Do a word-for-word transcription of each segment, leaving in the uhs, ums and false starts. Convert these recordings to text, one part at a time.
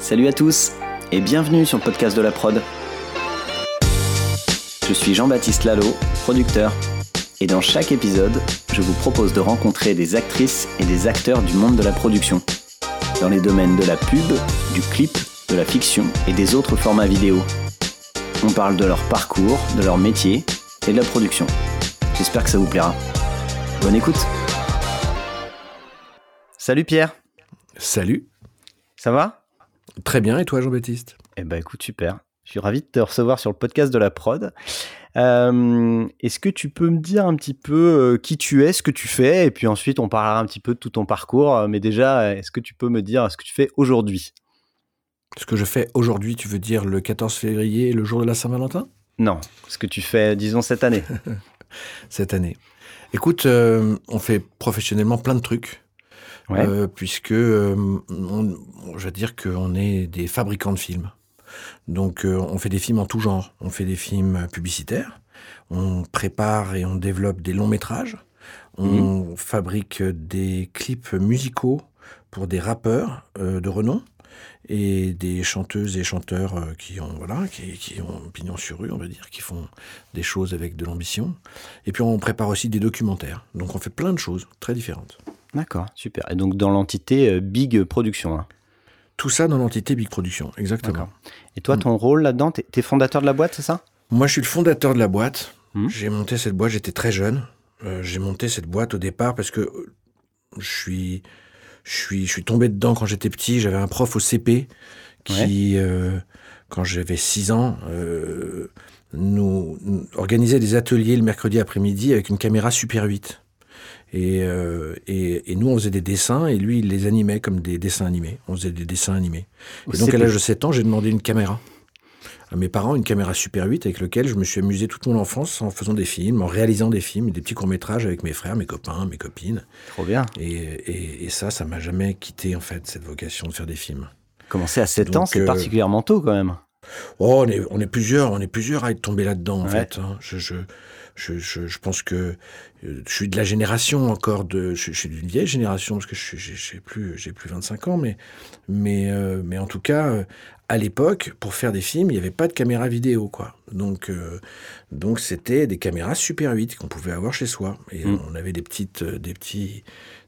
Salut à tous et bienvenue sur le podcast de la prod. Je suis Jean-Baptiste Lalo, producteur, et dans chaque épisode, je vous propose de rencontrer des actrices et des acteurs du monde de la production, dans les domaines de la pub, du clip, de la fiction et des autres formats vidéo. On parle de leur parcours, de leur métier et de la production. J'espère que ça vous plaira. Bonne écoute. Salut Pierre. Salut. Ça va ? Très bien, et toi Jean-Baptiste ? Eh ben écoute, super. Je suis ravi de te recevoir sur le podcast de la prod. Euh, est-ce que tu peux me dire un petit peu qui tu es, ce que tu fais, et puis ensuite on parlera un petit peu de tout ton parcours, mais déjà, est-ce que tu peux me dire ce que tu fais aujourd'hui ? Ce que je fais aujourd'hui, tu veux dire le quatorze février, le jour de la Saint-Valentin ? Non, ce que tu fais, disons, cette année. Cette année. Écoute, euh, on fait professionnellement plein de trucs, ouais. euh, puisque euh, on, je veux dire qu'on est des fabricants de films. Donc, euh, on fait des films en tout genre. On fait des films publicitaires, on prépare et on développe des longs métrages, on mmh. fabrique des clips musicaux pour des rappeurs euh, de renom, et des chanteuses et chanteurs qui ont, voilà, qui, qui ont pignon sur rue, on va dire, qui font des choses avec de l'ambition. Et puis, on prépare aussi des documentaires. Donc, on fait plein de choses très différentes. D'accord, super. Et donc, dans l'entité Big Production, hein. Tout ça dans l'entité Big Production, exactement. D'accord. Et toi, ton mmh. rôle là-dedans, t'es, t'es fondateur de la boîte, c'est ça ? Moi, je suis le fondateur de la boîte. Mmh. J'ai monté cette boîte, j'étais très jeune. Euh, j'ai monté cette boîte au départ parce que je suis... Je suis, je suis tombé dedans quand j'étais petit. J'avais un prof au C P qui, ouais. euh, quand j'avais six ans, euh, nous, nous organisait des ateliers le mercredi après-midi avec une caméra Super huit. Et, euh, et, et nous, on faisait des dessins et lui, il les animait comme des dessins animés. On faisait des dessins animés. Au et donc, C P. À l'âge de sept ans, j'ai demandé une caméra à mes parents, une caméra Super huit avec laquelle je me suis amusé toute mon enfance en faisant des films, en réalisant des films, des petits courts-métrages avec mes frères, mes copains, mes copines. Trop bien. Et, et, et ça, ça m'a jamais quitté, en fait, cette vocation de faire des films. Commencer à sept Donc, ans, c'est euh... particulièrement tôt, quand même. Oh, on est, on est plusieurs, on est plusieurs à être tombés là-dedans, en ouais. fait. Hein. Je, je, je, je, je pense que je suis de la génération encore, de, je, je suis d'une vieille génération, parce que je, je, j'ai, plus, j'ai plus vingt-cinq ans, mais, mais, euh, mais en tout cas... Euh, à l'époque, pour faire des films, il n'y avait pas de caméra vidéo, quoi. Donc, euh, donc c'était des caméras Super huit qu'on pouvait avoir chez soi. Et mmh. on avait des petites, euh, des petits,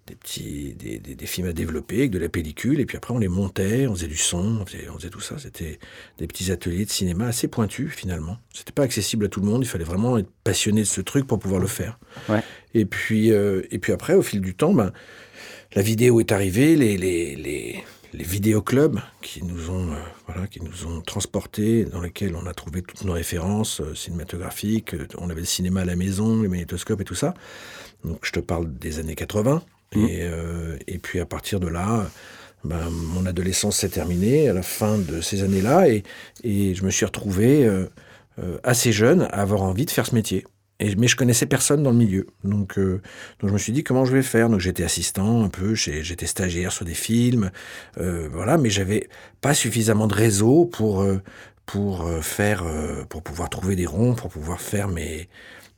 des petits, des, des, des films à développer avec de la pellicule. Et puis après, on les montait, on faisait du son, on faisait, on faisait tout ça. C'était des petits ateliers de cinéma assez pointus, finalement. C'était pas accessible à tout le monde. Il fallait vraiment être passionné de ce truc pour pouvoir le faire. Ouais. Et puis, euh, et puis après, au fil du temps, ben, la vidéo est arrivée, les, les, les les vidéoclubs qui nous ont euh, voilà qui nous ont transportés, dans lesquels on a trouvé toutes nos références euh, cinématographiques. On avait le cinéma à la maison, les magnétoscopes et tout ça. Donc je te parle des années quatre-vingts. Mmh. Et, euh, et puis à partir de là, ben, mon adolescence s'est terminée à la fin de ces années-là. Et, et je me suis retrouvé euh, euh, assez jeune à avoir envie de faire ce métier. Et, mais je connaissais personne dans le milieu, donc, euh, donc je me suis dit comment je vais faire. Donc j'étais assistant un peu, j'étais stagiaire sur des films, euh, voilà, mais j'avais pas suffisamment de réseau pour euh, pour faire, euh, pour pouvoir trouver des ronds, pour pouvoir faire mes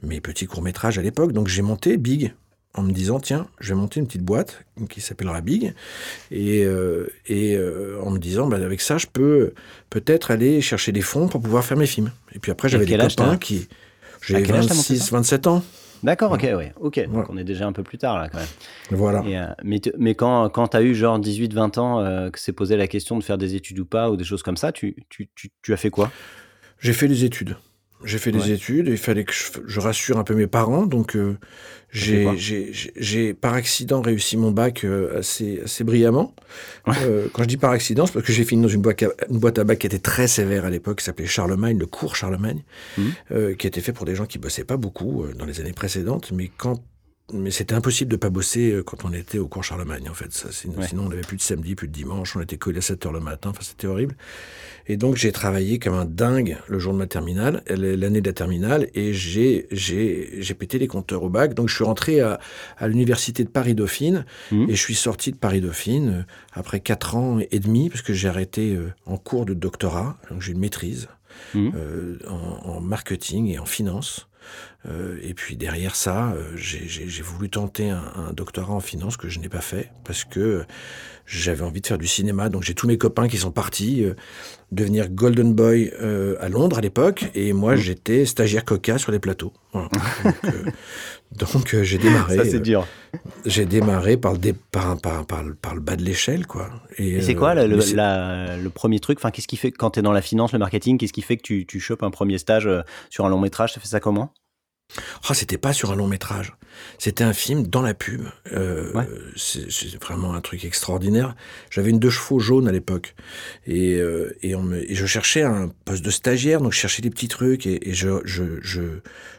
mes petits courts métrages à l'époque. Donc j'ai monté Big en me disant tiens, je vais monter une petite boîte qui s'appellera Big, et euh, et euh, en me disant bah avec ça je peux peut-être aller chercher des fonds pour pouvoir faire mes films. Et puis après j'avais des copains qui J'ai vingt-six, vingt-sept ans. D'accord, ok, ouais. ok. Donc voilà. On est déjà un peu plus tard là quand même. Voilà. Et, euh, mais, te, mais quand, quand tu as eu genre dix-huit, vingt ans, euh, que s'est posé la question de faire des études ou pas, ou des choses comme ça, tu, tu, tu, tu as fait quoi ? J'ai fait des études. J'ai fait ouais. des études, il fallait que je, je rassure un peu mes parents, donc euh, j'ai, j'ai, j'ai, j'ai par accident réussi mon bac euh, assez, assez brillamment. Ouais. Euh, quand je dis par accident, c'est parce que j'ai fini dans une boîte à, une boîte à bac qui était très sévère à l'époque, qui s'appelait Charlemagne, le cours Charlemagne, mmh. euh, qui était fait pour des gens qui bossaient pas beaucoup euh, dans les années précédentes, mais quand Mais c'était impossible de ne pas bosser quand on était au cours Charlemagne, en fait. Ça, sinon, ouais. sinon, on n'avait plus de samedi, plus de dimanche, on était collés à sept heures le matin, enfin, c'était horrible. Et donc, j'ai travaillé comme un dingue le jour de ma terminale, l'année de la terminale, et j'ai, j'ai, j'ai pété les compteurs au bac. Donc, je suis rentré à, à l'université de Paris-Dauphine, mmh. et je suis sorti de Paris-Dauphine après quatre ans et demi, parce que j'ai arrêté en cours de doctorat, donc j'ai une maîtrise mmh. euh, en, en marketing et en finance. Euh, et puis derrière ça, euh, j'ai, j'ai, j'ai voulu tenter un, un doctorat en finance que je n'ai pas fait parce que j'avais envie de faire du cinéma. Donc j'ai tous mes copains qui sont partis euh, devenir Golden Boy euh, à Londres à l'époque. Et moi, j'étais stagiaire coca sur les plateaux. Voilà. Donc, euh, donc euh, j'ai démarré. Ça, c'est dur. Euh, j'ai démarré par le, dé- par, par, par, par le bas de l'échelle, quoi. Et, et c'est euh, quoi la, le, c'est... La, le premier truc enfin, qu'est-ce qui fait, quand tu es dans la finance, le marketing, qu'est-ce qui fait que tu, tu chopes un premier stage euh, sur un long métrage? Ça fait ça comment? Oh, c'était pas sur un long métrage, c'était un film dans la pub. Euh, ouais. c'est, c'est vraiment un truc extraordinaire. J'avais une deux chevaux jaune à l'époque et, euh, et, on me, et je cherchais un poste de stagiaire, donc je cherchais des petits trucs et, et je, je, je,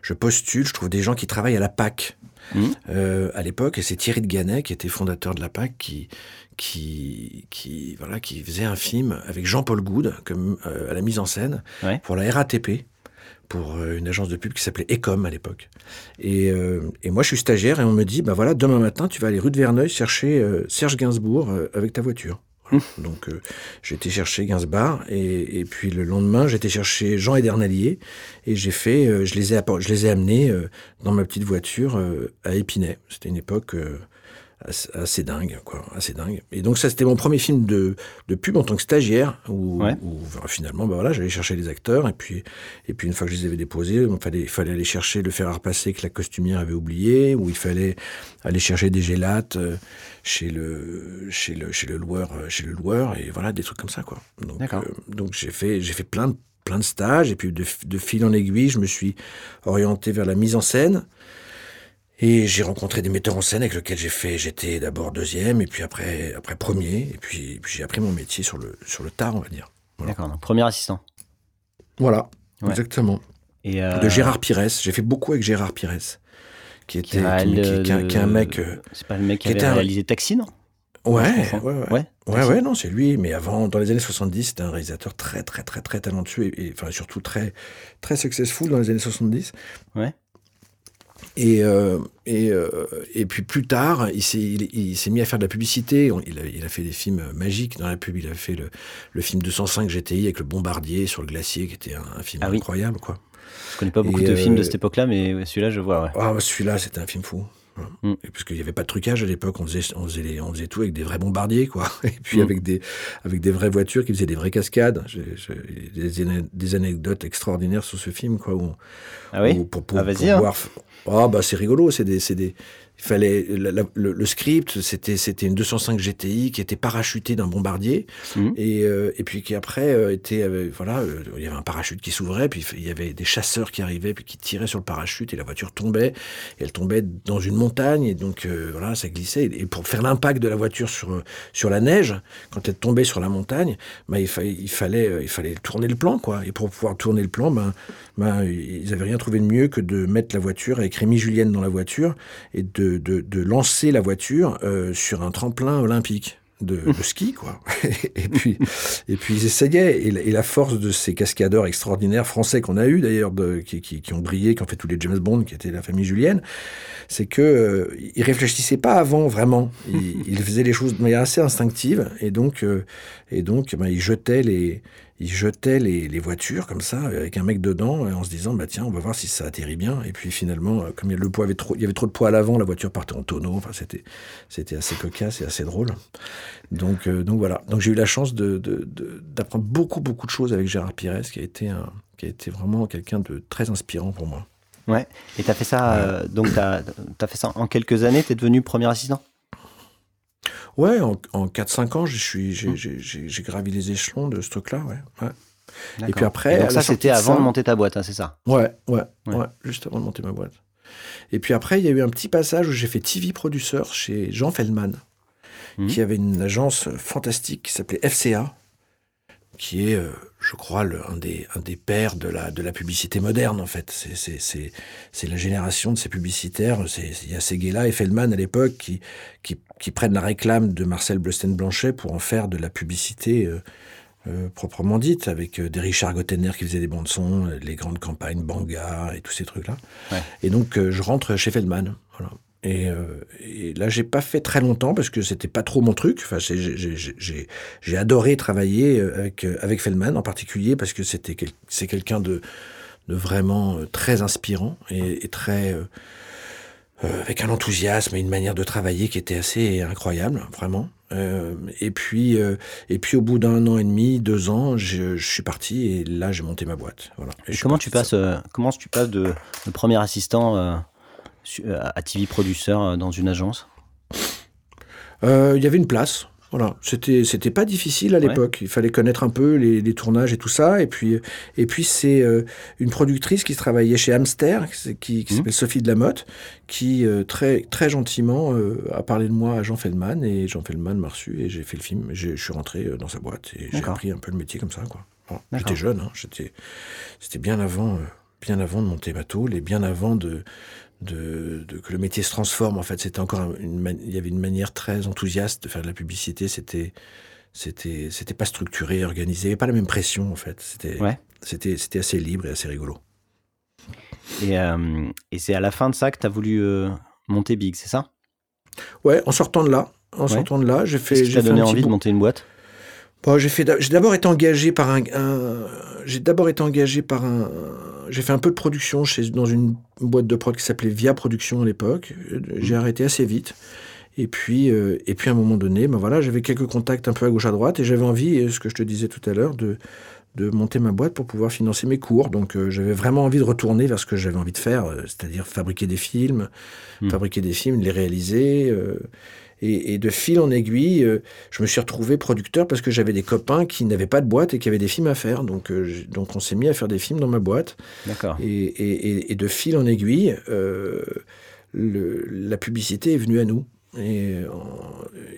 je postule, je trouve des gens qui travaillent à la P A C. Mmh. Euh, à l'époque, et c'est Thierry de Ganay qui était fondateur de la P A C qui, qui, qui, voilà, qui faisait un film avec Jean-Paul Goude comme, euh, à la mise en scène ouais. pour la R A T P, pour une agence de pub qui s'appelait Ecom à l'époque. Et, euh, et moi, je suis stagiaire et on me dit, bah voilà, demain matin, tu vas aller rue de Verneuil chercher euh, Serge Gainsbourg euh, avec ta voiture. Voilà. Mmh. Donc, euh, j'étais chercher Gainsbourg et, et puis le lendemain, j'étais chercher Jean et Dernalier et j'ai fait, euh, je les ai, apport- je les ai amenés euh, dans ma petite voiture euh, à Épinay. C'était une époque euh, assez, assez dingue, quoi, assez dingue. Et donc, ça, c'était mon premier film de, de pub en tant que stagiaire, où, ouais. où finalement, ben voilà, j'allais chercher les acteurs, et puis, et puis une fois que je les avais déposés, il fallait, fallait aller chercher le fer à repasser que la costumière avait oublié, ou il fallait aller chercher des gélates chez le, chez le, chez le loueur, chez le loueur, et voilà, des trucs comme ça, quoi. Donc, euh, donc j'ai fait, j'ai fait plein de, plein de stages, et puis de, de fil en aiguille, je me suis orienté vers la mise en scène. Et j'ai rencontré des metteurs en scène avec lesquels j'ai fait, j'étais d'abord deuxième, et puis après, après premier, et puis, et puis j'ai appris mon métier sur le, sur le tard, on va dire. Voilà. D'accord, donc premier assistant. Voilà, ouais. Exactement. Et euh... De Gérard Pirès, j'ai fait beaucoup avec Gérard Pirès, qui était un mec... C'est pas le mec qui, qui avait un... réalisé Taxi, non? Ouais, ouais, ouais, ouais. Ouais, ouais, non, c'est lui. Mais avant, dans les années soixante-dix, c'était un réalisateur très, très, très, très talentueux, et, et enfin, surtout très, très successful dans les années soixante-dix. Ouais. Et, euh, et, euh, et puis plus tard, il s'est, il, il s'est mis à faire de la publicité. Il a, il a fait des films magiques dans la pub. Il a fait le, le film deux cent cinq G T I avec le bombardier sur le glacier, qui était un, un film ah oui. incroyable, quoi. Je ne connais pas beaucoup et de euh, films de cette époque-là, mais celui-là, je vois. Ouais. Ah, celui-là, c'était un film fou. Mm. Parce qu'il n'y avait pas de trucage à l'époque, on faisait, on, faisait les, on faisait tout avec des vrais bombardiers, quoi. Et puis mm. avec, des, avec des vraies voitures qui faisaient des vraies cascades. J'ai, j'ai des, des anecdotes extraordinaires sur ce film, quoi. Où, ah oui où, pour, pour, ah, vas-y, pour hein. voir... Ah, oh, bah c'est rigolo, c'est des... C'est des... Il fallait, la, la, le, le script, c'était, c'était une deux cent cinq G T I qui était parachutée d'un bombardier, mmh. et, euh, et puis qui après euh, était, euh, voilà, euh, il y avait un parachute qui s'ouvrait, puis il y avait des chasseurs qui arrivaient, puis qui tiraient sur le parachute, et la voiture tombait, et elle tombait dans une montagne, et donc euh, voilà, ça glissait, et pour faire l'impact de la voiture sur, sur la neige, quand elle tombait sur la montagne, bah, il, fa- il, fallait, euh, il fallait tourner le plan, quoi, et pour pouvoir tourner le plan, ben, ben, ils n'avaient rien trouvé de mieux que de mettre la voiture, avec Rémi Julienne dans la voiture, et de De, de, de lancer la voiture euh, sur un tremplin olympique de, de ski, quoi. et, puis, et puis ils essayaient. Et la, et la force de ces cascadeurs extraordinaires français qu'on a eu d'ailleurs, de, qui, qui, qui ont brillé, qui ont fait tous les James Bond, qui étaient la famille Julienne, c'est qu'ils euh, ne réfléchissaient pas avant, vraiment. Ils, ils faisaient les choses de manière assez instinctive. Et donc, euh, et donc ben, ils jetaient les... Ils jetaient les, les voitures comme ça, avec un mec dedans, en se disant, bah tiens, on va voir si ça atterrit bien. Et puis finalement, comme le poids avait trop, il y avait trop de poids à l'avant, la voiture partait en tonneau. Enfin, c'était, c'était assez cocasse et assez drôle. Donc, euh, donc voilà. Donc j'ai eu la chance de, de, de, d'apprendre beaucoup, beaucoup de choses avec Gérard Pirès, qui a été, un, qui a été vraiment quelqu'un de très inspirant pour moi. Ouais. Et t'as fait ça, euh, donc t'as, t'as fait ça en quelques années, t'es devenu premier assistant? Ouais, en, en quatre cinq ans, je suis, j'ai, j'ai, j'ai, j'ai gravi les échelons de ce truc-là, ouais. ouais. Et puis après... Et donc ça, c'était avant ça... de monter ta boîte, hein, c'est ça? Ouais, ouais, ouais, ouais, juste avant de monter ma boîte. Et puis après, il y a eu un petit passage où j'ai fait T V produceur chez Jean Feldman, mmh. qui avait une agence fantastique qui s'appelait F C A, qui est, euh, je crois, le, un, des, un des pères de la, de la publicité moderne, en fait. C'est, c'est, c'est, c'est la génération de ces publicitaires. Il y a Séguéla et Feldman, à l'époque, qui, qui, qui prennent la réclame de Marcel Bleustein-Blanchet pour en faire de la publicité euh, euh, proprement dite, avec euh, des Richard Gottenner qui faisaient des bandes-sons, les grandes campagnes, Banga et tous ces trucs-là. Ouais. Et donc, euh, je rentre chez Feldman, voilà. Et, euh, et là, j'ai pas fait très longtemps parce que c'était pas trop mon truc. Enfin, c'est, j'ai, j'ai, j'ai, j'ai adoré travailler avec, avec Feldman en particulier parce que c'était quel, c'est quelqu'un de, de vraiment euh, très inspirant et, et très... Euh, euh, avec un enthousiasme et une manière de travailler qui était assez incroyable, vraiment. Euh, et, puis, euh, et puis, au bout d'un an et demi, deux ans, je, je suis parti et là, j'ai monté ma boîte. Voilà. Et et comment, tu passes, euh, comment tu passes de, de premier assistant euh, à T V producteur euh, dans une agence ? Euh, y avait une place. Voilà, c'était c'était pas difficile à l'époque. Ouais. Il fallait connaître un peu les, les tournages et tout ça. Et puis et puis c'est euh, une productrice qui travaillait chez Hamster, qui, qui mmh. s'appelle Sophie Delamotte, qui euh, très très gentiment euh, a parlé de moi à Jean Feldman et Jean Feldman m'a reçu et j'ai fait le film. Je suis rentré dans sa boîte et D'accord. j'ai appris un peu le métier comme ça quoi. Bon, j'étais jeune, hein, j'étais c'était bien avant euh, bien avant de monter Bateau et bien avant de De, de, que le métier se transforme, en fait. C'était encore une, une, il y avait une manière très enthousiaste de faire de la publicité. C'était, c'était, c'était pas structuré, organisé. Il n'y avait pas la même pression, en fait. C'était, ouais. c'était, c'était assez libre et assez rigolo. Et, euh, et c'est à la fin de ça que tu as voulu euh, monter Big, c'est ça ? Ouais, en sortant de là. En ouais. sortant de là, j'ai fait. Qu'est-ce qui t'a donné envie de monter une boîte ? Bon, j'ai fait, j'ai d'abord été engagé par un, un j'ai d'abord été engagé par un, j'ai fait un peu de production chez, dans une boîte de prod qui s'appelait Via Production à l'époque. J'ai arrêté assez vite. Et puis, euh, et puis à un moment donné, ben voilà, j'avais quelques contacts un peu à gauche à droite et j'avais envie, ce que je te disais tout à l'heure, de, de monter ma boîte pour pouvoir financer mes cours. Donc euh, j'avais vraiment envie de retourner vers ce que j'avais envie de faire, euh, c'est-à-dire fabriquer des films, mmh. fabriquer des films, les réaliser... Euh, Et, et de fil en aiguille, euh, je me suis retrouvé producteur parce que j'avais des copains qui n'avaient pas de boîte et qui avaient des films à faire. Donc, euh, donc on s'est mis à faire des films dans ma boîte. D'accord. Et, et, et de fil en aiguille, euh, le, la publicité est venue à nous. Et, en,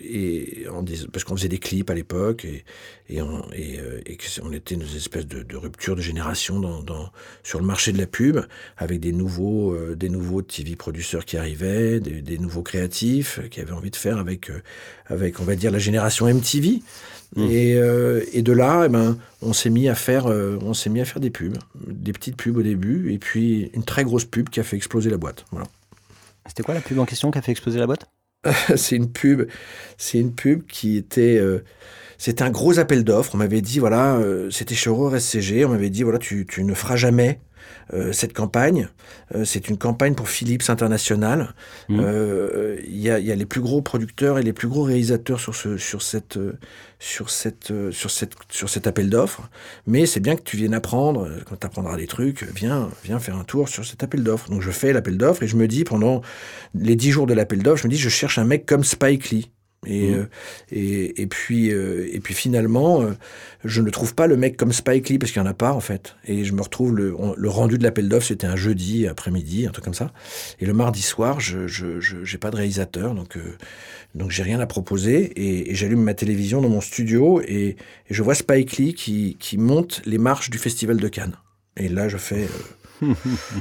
et en des, parce qu'on faisait des clips à l'époque et, et, on, et, et on était dans une espèce de, de rupture de génération dans, dans, sur le marché de la pub avec des nouveaux, euh, des nouveaux T V producteurs qui arrivaient, des, des nouveaux créatifs qui avaient envie de faire avec, euh, avec on va dire, la génération M T V. Mmh. Et, euh, et de là, eh ben, on s'est mis à faire, euh, on s'est mis à faire des pubs, des petites pubs au début et puis une très grosse pub qui a fait exploser la boîte. Voilà. C'était quoi la pub en question qui a fait exploser la boîte ? C'est une pub, c'est une pub qui était, euh, c'était un gros appel d'offres. On m'avait dit voilà, euh, c'était chez Euro R S C G. On m'avait dit voilà, tu, tu ne feras jamais euh, cette campagne. Euh, c'est une campagne pour Philips International. Il mmh. euh, y, y a les plus gros producteurs et les plus gros réalisateurs sur ce, sur cette, euh, sur cette, euh, sur cette, sur cet appel d'offres. Mais c'est bien que tu viennes apprendre. Quand tu apprendras des trucs, viens, viens faire un tour sur cet appel d'offres. Donc je fais l'appel d'offres et je me dis pendant les dix jours de l'appel d'offres, je me dis je cherche un mec comme Spike Lee. Et, mmh. euh, et, et, puis, euh, et puis finalement, euh, je ne trouve pas le mec comme Spike Lee, parce qu'il n'y en a pas en fait. Et je me retrouve, le, on, le rendu de l'appel d'offres, c'était un jeudi après-midi, un truc comme ça. Et le mardi soir, je, je, je, j'ai pas de réalisateur, donc, euh, donc j'ai rien à proposer. Et, et j'allume ma télévision dans mon studio et, et je vois Spike Lee qui, qui monte les marches du Festival de Cannes. Et là, je fais... Euh,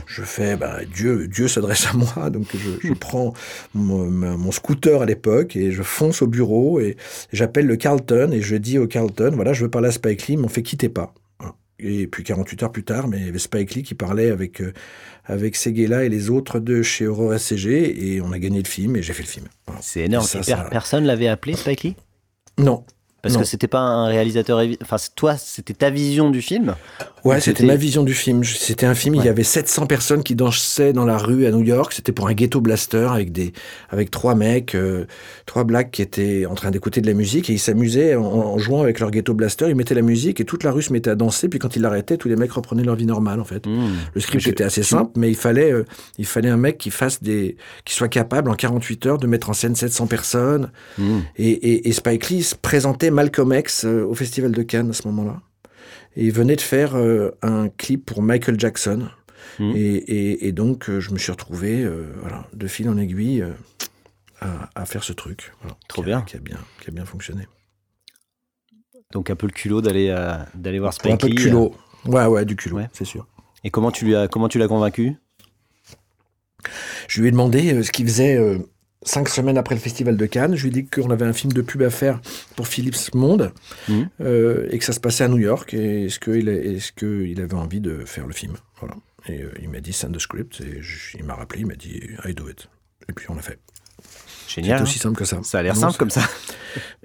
je fais, bah, Dieu, Dieu s'adresse à moi, donc je, je prends mon, mon scooter à l'époque et je fonce au bureau et j'appelle le Carlton et je dis au Carlton, voilà, je veux parler à Spike Lee, mais on fait quitter pas. Et puis quarante-huit heures plus tard, mais il y avait Spike Lee qui parlait avec, euh, avec Séguéla et les autres de chez Euro S C G et on a gagné le film et j'ai fait le film. Voilà. C'est énorme. Ça, ça... Personne l'avait appelé Spike Lee ? Non. Parce non. que c'était pas un réalisateur... Enfin, toi, c'était ta vision du film ? Ouais, c'était... c'était ma vision du film. C'était un film, ouais. Il y avait sept cents personnes qui dansaient dans la rue à New York. C'était pour un ghetto blaster avec des, avec trois mecs, euh, trois blacks qui étaient en train d'écouter de la musique et ils s'amusaient en, en jouant avec leur ghetto blaster. Ils mettaient la musique et toute la rue se mettait à danser. Puis quand ils l'arrêtaient, tous les mecs reprenaient leur vie normale, en fait. Mmh. Le script je... était assez simple, mais il fallait, euh, il fallait un mec qui fasse des, qui soit capable en quarante-huit heures de mettre en scène sept cents personnes. Mmh. Et, et, et Spike Lee se présentait Malcolm X euh, au Festival de Cannes à ce moment-là. Et il venait de faire euh, un clip pour Michael Jackson. Mmh. Et, et, et donc, euh, je me suis retrouvé euh, voilà, de fil en aiguille euh, à, à faire ce truc. Voilà, Trop qui bien. A, qui, a bien, qui a bien fonctionné. Donc, un peu le culot d'aller, euh, d'aller voir Spike Lee. Un peu de culot. Euh... Ouais, ouais, du culot, ouais. C'est sûr. Et comment tu, lui as, comment tu l'as convaincu ? Je lui ai demandé euh, ce qu'il faisait... Euh, Cinq semaines après le Festival de Cannes, je lui ai dit qu'on avait un film de pub à faire pour Philips Monde mmh. euh, et que ça se passait à New York. Et est-ce qu'il est-ce que il avait envie de faire le film voilà. Et euh, il m'a dit « send the script » et je, il m'a rappelé, il m'a dit « I do it ». Et puis on l'a fait. Génial. C'est aussi simple que ça. Ça a l'air non, simple c'est... comme ça.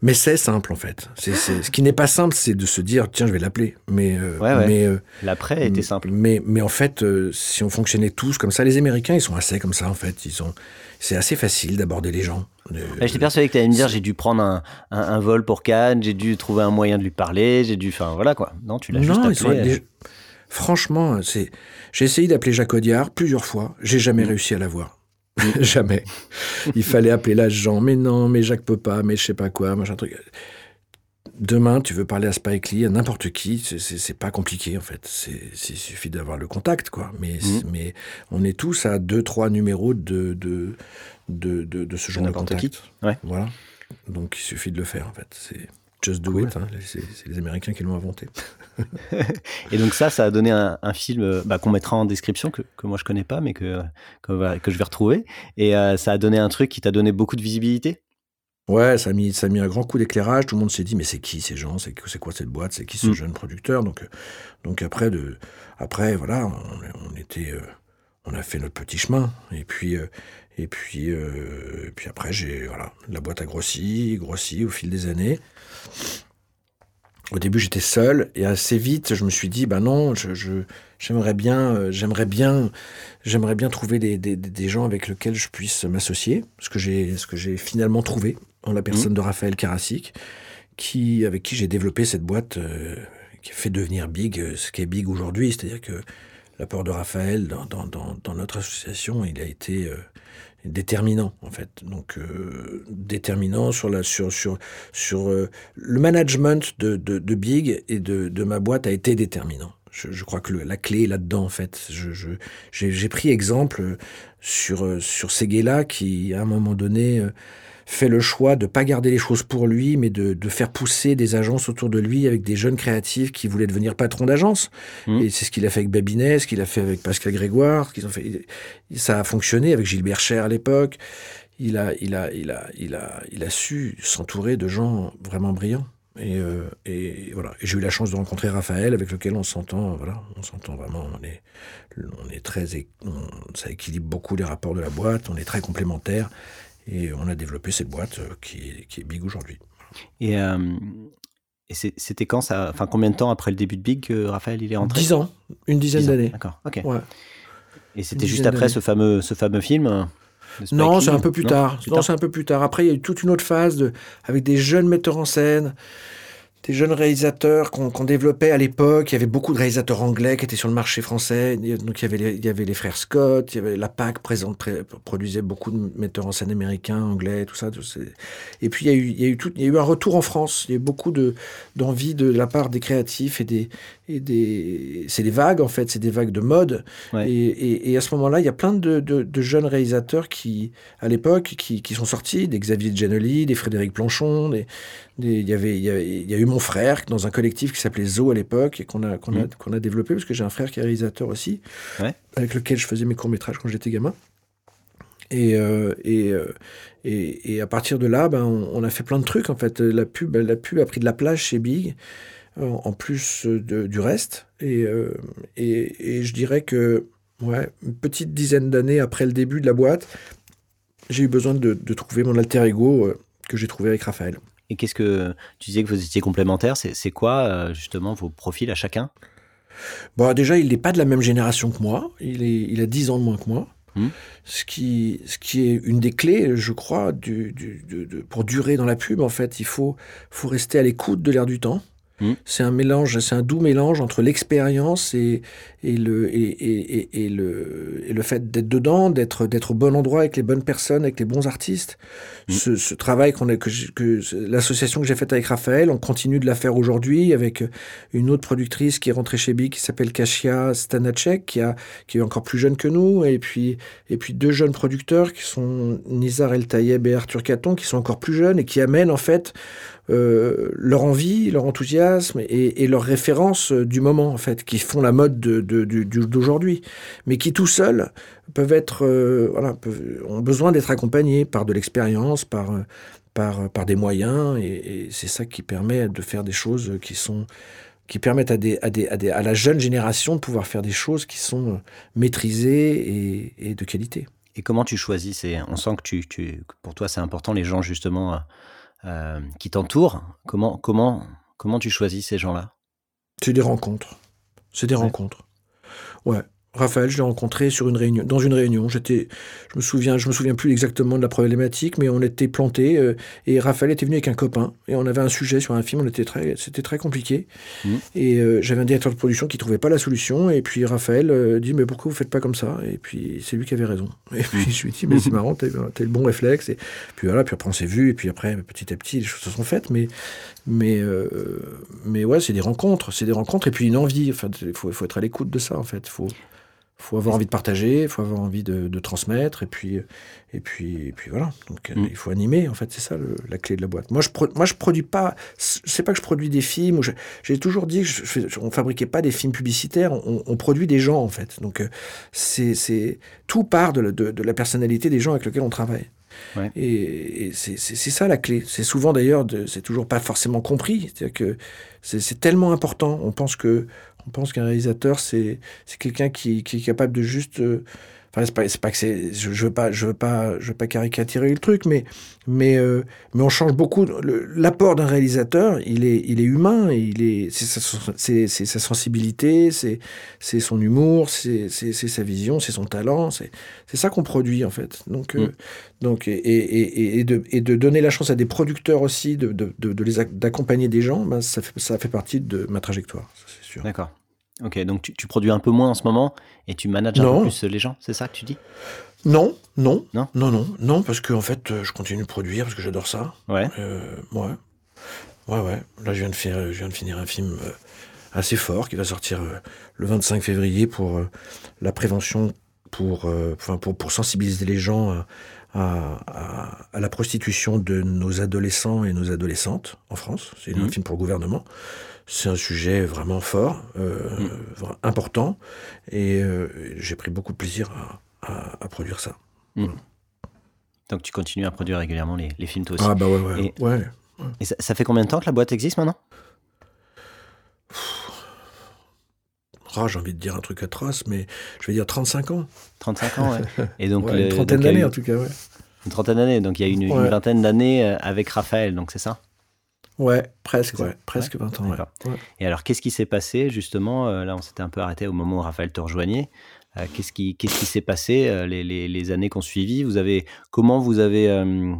Mais c'est simple, en fait. C'est, c'est... Ce qui n'est pas simple, c'est de se dire, tiens, je vais l'appeler. Mais, euh, ouais, ouais. mais euh, l'après était simple. Mais, mais en fait, euh, si on fonctionnait tous comme ça, les Américains, ils sont assez comme ça, en fait. Ils sont... C'est assez facile d'aborder les gens. De... Là, j'étais persuadé que tu allais me dire, j'ai dû prendre un, un, un vol pour Cannes, j'ai dû trouver un moyen de lui parler, j'ai dû... Enfin, voilà, quoi. Non, tu l'as non, juste appelé. Des... Franchement, c'est... j'ai essayé d'appeler Jacques Audiard plusieurs fois. J'ai jamais mmh. réussi à l'avoir. Jamais. Il fallait appeler là Jean, mais non, mais Jacques peut pas, mais je sais pas quoi, machin truc. Demain, tu veux parler à Spike Lee, à n'importe qui, c'est, c'est, c'est pas compliqué en fait. C'est, c'est il suffit d'avoir le contact, quoi. Mais, mm-hmm. mais on est tous à deux, trois numéros de de de de, de ce genre de contact. Qui. Ouais. Voilà. Donc il suffit de le faire en fait. C'est just do cool. it. Hein. C'est, c'est les Américains qui l'ont inventé. Et donc ça, ça a donné un, un film bah, qu'on mettra en description, que, que moi je connais pas, mais que, que, que je vais retrouver. Et euh, ça a donné un truc qui t'a donné beaucoup de visibilité. Ouais, ça a mis, ça a mis un grand coup d'éclairage. Tout le monde s'est dit, mais c'est qui ces gens, c'est, c'est quoi cette boîte, c'est qui ce mmh. jeune producteur. Donc, donc après, de, après voilà, on, on, était, euh, on a fait notre petit chemin. Et puis... Euh, Et puis, euh, et puis après, j'ai, voilà, la boîte a grossi, grossi au fil des années. Au début, j'étais seul et assez vite, je me suis dit, ben non, je, je, j'aimerais bien, euh, j'aimerais bien, j'aimerais bien trouver des, des, des gens avec lesquels je puisse m'associer. Ce que j'ai, ce que j'ai finalement trouvé en la personne mmh. de Raphaël Caracic, qui, avec qui j'ai développé cette boîte euh, qui a fait devenir Big ce qui est Big aujourd'hui. C'est-à-dire que l'apport de Raphaël dans, dans, dans, dans notre association, il a été euh, déterminant en fait, donc euh, déterminant sur la sur sur sur euh, le management de, de de Big et de de ma boîte a été déterminant. Je, je crois que le, la clé est là-dedans en fait. Je, je j'ai, j'ai pris exemple sur sur Séguéla qui à un moment donné euh, fait le choix de pas garder les choses pour lui, mais de, de faire pousser des agences autour de lui avec des jeunes créatifs qui voulaient devenir patrons d'agence. Mmh. Et c'est ce qu'il a fait avec Babinet, ce qu'il a fait avec Pascal Grégoire, ce qu'ils ont fait. Ça a fonctionné avec Gilbert Scher à l'époque. Il a, il a, il a, il a, il a su s'entourer de gens vraiment brillants. Et, euh, et voilà. Et j'ai eu la chance de rencontrer Raphaël, avec lequel on s'entend. Voilà, on s'entend vraiment. On est, on est très, on, ça équilibre beaucoup les rapports de la boîte. On est très complémentaires. Et on a développé cette boîte qui, qui est Big aujourd'hui. Et, euh, et c'était quand ça, enfin combien de temps après le début de Big que Raphaël il est rentré ? Dix ans, une dizaine Dix ans. d'années. D'accord, ok. Ouais. Et c'était juste après ce fameux, ce fameux film ? Non, c'est un peu plus non, tard. Non, c'est un peu plus tard. Après, il y a eu toute une autre phase de, avec des jeunes metteurs en scène, des jeunes réalisateurs qu'on, qu'on développait à l'époque. Il y avait beaucoup de réalisateurs anglais qui étaient sur le marché français. Donc, il y avait les, il y avait les frères Scott, il y avait la P A C présente, pré, produisait beaucoup de metteurs en scène américains, anglais, tout ça. Tout ça. Et puis, il y, a eu, il, y a eu tout, il y a eu un retour en France. Il y a eu beaucoup de, d'envie de la part des créatifs et des... Et des... C'est des vagues, en fait. C'est des vagues de mode. Ouais. Et, et, et à ce moment-là, il y a plein de, de, de jeunes réalisateurs qui, à l'époque, qui, qui sont sortis, des Xavier Giannoli, des Frédéric Planchon. Des, des... Il, y avait, il, y avait, il y a eu mon frère dans un collectif qui s'appelait Zo à l'époque et qu'on a, qu'on mmh. a, qu'on a développé, parce que j'ai un frère qui est réalisateur aussi, ouais. avec lequel je faisais mes courts-métrages quand j'étais gamin. Et, euh, et, euh, et, et à partir de là, ben, on, on a fait plein de trucs, en fait. La pub, la pub a pris de la place chez Big, en plus de, du reste. Et, euh, et, et je dirais que, ouais, une petite dizaine d'années après le début de la boîte, j'ai eu besoin de, de trouver mon alter ego euh, que j'ai trouvé avec Raphaël. Et qu'est-ce que... Tu disais que vous étiez complémentaires. C'est, c'est quoi, euh, justement, vos profils à chacun ? Bon, déjà, il n'est pas de la même génération que moi. Il, est, il a dix ans de moins que moi. Mmh. Ce, qui, ce qui est une des clés, je crois, du, du, du, de, pour durer dans la pub, en fait. Il faut, faut rester à l'écoute de l'air du temps. Mmh. C'est un mélange, c'est un doux mélange entre l'expérience et, et, le, et, et, et, le, et le fait d'être dedans, d'être, d'être au bon endroit avec les bonnes personnes, avec les bons artistes. Mmh. Ce, ce travail, qu'on a, que, que l'association que j'ai faite avec Raphaël, on continue de la faire aujourd'hui avec une autre productrice qui est rentrée chez Big qui s'appelle Kasia Stanacek, qui, a, qui est encore plus jeune que nous, et puis, et puis deux jeunes producteurs qui sont Nizar El Tayeb et Arthur Caton, qui sont encore plus jeunes et qui amènent en fait... Euh, leur envie, leur enthousiasme et, et leurs références du moment, en fait, qui font la mode de, de, de, d'aujourd'hui, mais qui tout seuls peuvent être, euh, voilà, peuvent, ont besoin d'être accompagnés par de l'expérience, par, par, par des moyens, et, et c'est ça qui permet de faire des choses qui sont, qui permettent à, des, à, des, à, des, à la jeune génération de pouvoir faire des choses qui sont maîtrisées et, et de qualité. Et comment tu choisis c'est, on sent que tu, tu, pour toi, c'est important, les gens justement euh, qui t'entourent. Comment, comment, comment tu choisis ces gens-là? C'est des rencontres. C'est des ouais. rencontres. Ouais. Raphaël, je l'ai rencontré sur une réunion, dans une réunion. J'étais, je me souviens, je me souviens plus exactement de la problématique, mais on était plantés euh, et Raphaël était venu avec un copain et on avait un sujet sur un film. On était très, c'était très compliqué. Mmh. Et euh, j'avais un directeur de production qui trouvait pas la solution. Et puis Raphaël euh, dit mais pourquoi vous faites pas comme ça? Et puis c'est lui qui avait raison. Et puis je lui dis mais c'est marrant, t'as le bon réflexe. Et puis voilà, puis après on s'est vu et puis après petit à petit les choses se sont faites. Mais mais euh, mais ouais, c'est des rencontres, c'est des rencontres et puis une envie. Enfin, faut faut être à l'écoute de ça en fait. Faut Il faut avoir envie de partager, il faut avoir envie de, de transmettre, et puis, et puis, et puis voilà. Donc, mmh. il faut animer, en fait, c'est ça le, la clé de la boîte. Moi, je pro, moi, je produis pas... C'est pas que je produis des films. Ou je, j'ai toujours dit qu'on fabriquait pas des films publicitaires, on, on produit des gens, en fait. Donc, c'est, c'est, tout part de, de, de la personnalité des gens avec lesquels on travaille. Ouais. Et, et c'est, c'est, c'est ça la clé. C'est souvent, d'ailleurs, de, c'est toujours pas forcément compris. C'est-à-dire que c'est, c'est tellement important. On pense que... On pense qu'un réalisateur, c'est, c'est quelqu'un qui, qui est capable de juste... Euh, enfin, c'est pas, c'est pas que c'est... Je, je veux pas, je veux pas, je veux pas caricaturer le truc, mais, mais, euh, mais on change beaucoup. Le, l'apport d'un réalisateur, il est, il est humain, il est, c'est, sa, c'est, c'est sa sensibilité, c'est, c'est son humour, c'est, c'est, c'est sa vision, c'est son talent. C'est, c'est ça qu'on produit, en fait. Donc, euh, mmh. donc, et, et, et, de, et de donner la chance à des producteurs aussi, de, de, de, de les ac- d'accompagner des gens, ben, ça, fait, ça fait partie de ma trajectoire, c'est sûr. D'accord. Ok, donc tu, tu produis un peu moins en ce moment et tu manages non. un peu plus les gens, c'est ça que tu dis? Non, non, non, non, non, non, parce que en fait, je continue de produire parce que j'adore ça. Ouais. Euh, ouais, ouais, ouais. Là, je viens de faire, je viens de finir un film assez fort qui va sortir le vingt-cinq février pour la prévention, pour, pour, pour, pour sensibiliser les gens à, à, à, à la prostitution de nos adolescents et nos adolescentes en France. C'est mmh. un film pour le gouvernement. C'est un sujet vraiment fort, euh, mmh. important, et euh, j'ai pris beaucoup de plaisir à, à, à produire ça. Mmh. Voilà. Donc tu continues à produire régulièrement les, les films, toi aussi. Ah bah ouais, ouais. Et, ouais, ouais. et ça, ça fait combien de temps que la boîte existe maintenant? Oh, j'ai envie de dire un truc atroce, mais je vais dire trente-cinq ans. trente-cinq ans, ouais. Et donc, ouais, une trentaine le, donc, d'années, une, en tout cas, ouais. Une trentaine d'années, donc il y a une, ouais. une vingtaine d'années avec Raphaël, donc c'est ça? Ouais, presque, ouais, presque ouais. vingt ans. Ouais. Ouais. Et alors, qu'est-ce qui s'est passé, justement? euh, Là, on s'était un peu arrêté au moment où Raphaël te rejoignait. Euh, qu'est-ce, qui, qu'est-ce qui s'est passé euh, les, les, les années qu'on suivit? Vous avez, comment vous avez euh,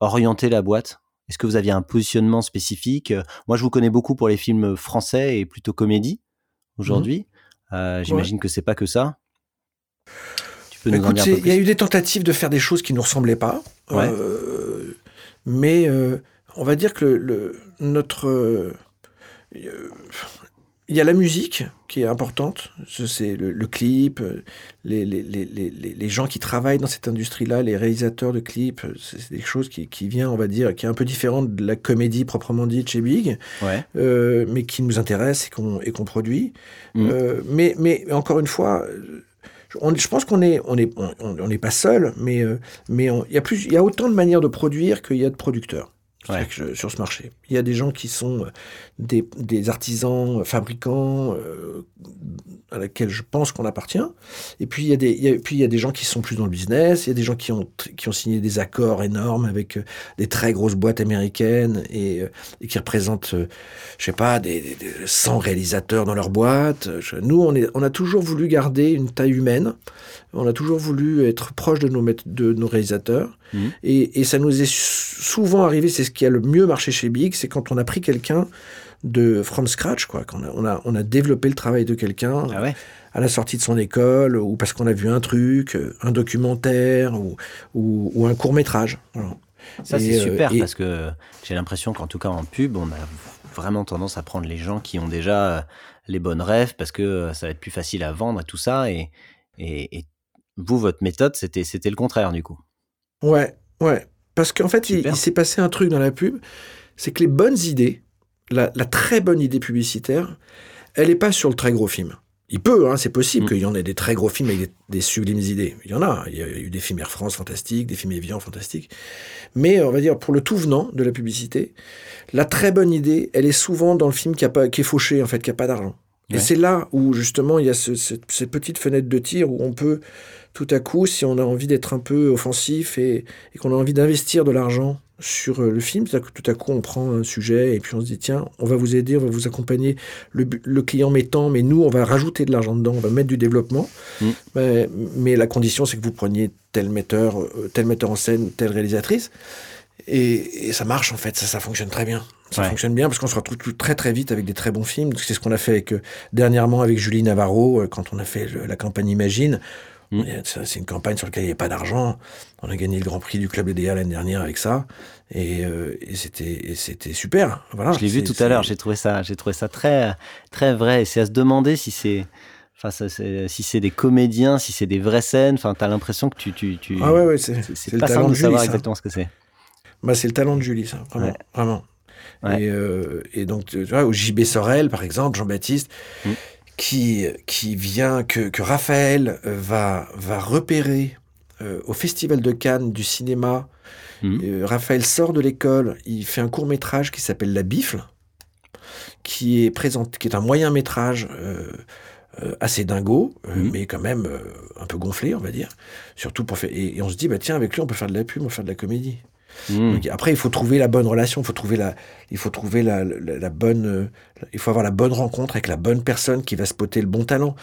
orienté la boîte? Est-ce que vous aviez un positionnement spécifique? Moi, je vous connais beaucoup pour les films français et plutôt comédie, aujourd'hui. Mmh. Euh, j'imagine ouais. que c'est pas que ça. Tu peux nous Écoute, en dire un peu plus? Il y a eu des tentatives de faire des choses qui ne nous ressemblaient pas. Ouais. Euh, mais... Euh, On va dire que le, le, notre... Il euh, y a la musique qui est importante, c'est le, le clip, les, les, les, les, les gens qui travaillent dans cette industrie-là, les réalisateurs de clips, c'est des choses qui, qui vient, on va dire, qui est un peu différente de la comédie proprement dite chez Big, ouais. euh, mais qui nous intéresse et qu'on, et qu'on produit. Mmh. Euh, mais, mais encore une fois... On, je pense qu'on n'est on est, on, on est pas seul, mais il mais y, y a autant de manières de produire qu'il y a de producteurs. Ouais. Je, sur ce marché. Il y a des gens qui sont des, des artisans, fabricants, euh, à laquelle je pense qu'on appartient. Et puis, il y a des, il y a, puis il y a des gens qui sont plus dans le business, il y a des gens qui ont, qui ont signé des accords énormes avec des très grosses boîtes américaines et, et qui représentent, euh, je sais pas, des, des, des cent réalisateurs dans leur boîte. Je, nous, on, est, on a toujours voulu garder une taille humaine, on a toujours voulu être proche de nos, de nos réalisateurs. Mmh. Et, et ça nous est souvent arrivé, c'est ce qui a le mieux marché chez Big, c'est quand on a pris quelqu'un de from scratch, quoi, qu'on a, on a, on a développé le travail de quelqu'un ah ouais. à la sortie de son école, ou parce qu'on a vu un truc, un documentaire, ou, ou, ou un court-métrage. Voilà. Ça, et, c'est super, euh, et... parce que j'ai l'impression qu'en tout cas en pub, on a vraiment tendance à prendre les gens qui ont déjà les bonnes refs, parce que ça va être plus facile à vendre et tout ça, et, et, et vous, votre méthode, c'était, c'était le contraire, du coup. Ouais, ouais. Parce qu'en fait, il, il s'est passé un truc dans la pub, c'est que les bonnes idées, la, la très bonne idée publicitaire, elle n'est pas sur le très gros film. Il peut, hein, c'est possible mmh. qu'il y en ait des très gros films avec des, des sublimes idées. Il y en a. Il y a eu des films Air France fantastiques, des films Evian fantastiques. Mais on va dire, pour le tout venant de la publicité, la très bonne idée, elle est souvent dans le film qui, a pas, qui est fauché, en fait, qui n'a pas d'argent. Ouais. Et c'est là où, justement, il y a ce, ce, ces petites fenêtres de tir où on peut, tout à coup, si on a envie d'être un peu offensif et, et qu'on a envie d'investir de l'argent sur le film, c'est-à-dire que tout à coup, on prend un sujet et puis on se dit, tiens, on va vous aider, on va vous accompagner, le, le client m'étend, mais nous, on va rajouter de l'argent dedans, on va mettre du développement. Mmh. Mais, mais la condition, c'est que vous preniez tel metteur, tel metteur en scène, telle réalisatrice. Et, et ça marche, en fait, ça, ça fonctionne très bien. Ça ouais. fonctionne bien parce qu'on se retrouve très très vite avec des très bons films. C'est ce qu'on a fait avec, euh, dernièrement avec Julie Navarro, euh, quand on a fait le, la campagne Imagine. Mmh. C'est une campagne sur laquelle il n'y avait pas d'argent. On a gagné le Grand Prix du Club D D A l'année dernière avec ça. Et, euh, et, c'était, et c'était super. Voilà, je l'ai vu tout à l'heure, j'ai trouvé ça, j'ai trouvé ça très, très vrai. Et c'est à se demander si c'est... Enfin, ça, c'est, si c'est des comédiens, si c'est des vraies scènes. Enfin, t'as l'impression que tu... tu, tu ah ouais, ouais, c'est, c'est, c'est pas simple de savoir Julie, exactement ce que c'est. Bah, c'est le talent de Julie, ça, vraiment. Ouais. vraiment. Ouais. Et, euh, et donc, tu vois, au J B Sorel, par exemple, Jean-Baptiste, mm. qui, qui vient, que, que Raphaël va, va repérer euh, au Festival de Cannes du cinéma. Mm. Euh, Raphaël sort de l'école, il fait un court-métrage qui s'appelle La Bifle, qui est, présente, qui est un moyen-métrage euh, euh, assez dingo, euh, mm. mais quand même euh, un peu gonflé, on va dire. Surtout pour faire... et, et on se dit, bah, tiens, avec lui, on peut faire de la pub, on peut faire de la comédie. Mmh. Donc, après, il faut trouver la bonne relation, il faut trouver la, il faut trouver la, la, la bonne, euh, il faut avoir la bonne rencontre avec la bonne personne qui va spotter le bon talent.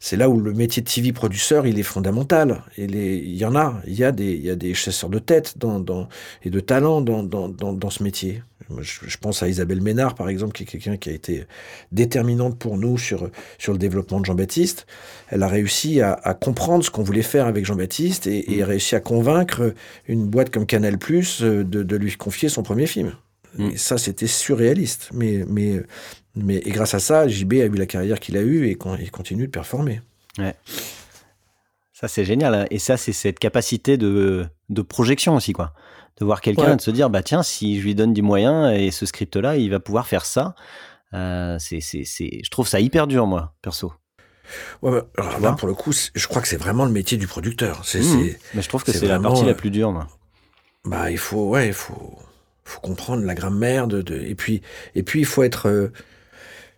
C'est là où le métier de T V producteur, il est fondamental. Et les, il y en a, il y a des, il y a des chasseurs de tête dans, dans, et de talent dans, dans, dans, dans ce métier. Moi, je, je pense à Isabelle Ménard, par exemple, qui est quelqu'un qui a été déterminante pour nous sur, sur le développement de Jean-Baptiste. Elle a réussi à, à comprendre ce qu'on voulait faire avec Jean-Baptiste et, et mmh. réussi à convaincre une boîte comme Canal plus, de, de lui confier son premier film. Mmh. Et ça, c'était surréaliste. Mais, mais, mais, et grâce à ça, J B a eu la carrière qu'il a eue et il continue de performer. Ouais. Ça, c'est génial. Et ça, c'est cette capacité de, de projection aussi, quoi. De voir quelqu'un ouais. et de se dire, bah, tiens, si je lui donne du moyen et ce script-là, il va pouvoir faire ça. Euh, c'est, c'est, c'est... Je trouve ça hyper dur, moi, perso. Ouais, bah, alors, là, pour le coup, je crois que c'est vraiment le métier du producteur. C'est, mmh. c'est, mais je trouve que c'est, c'est vraiment... la partie la plus dure, moi. Bah, il faut... Ouais, il faut... faut comprendre la grammaire de, de et puis et puis il faut être euh,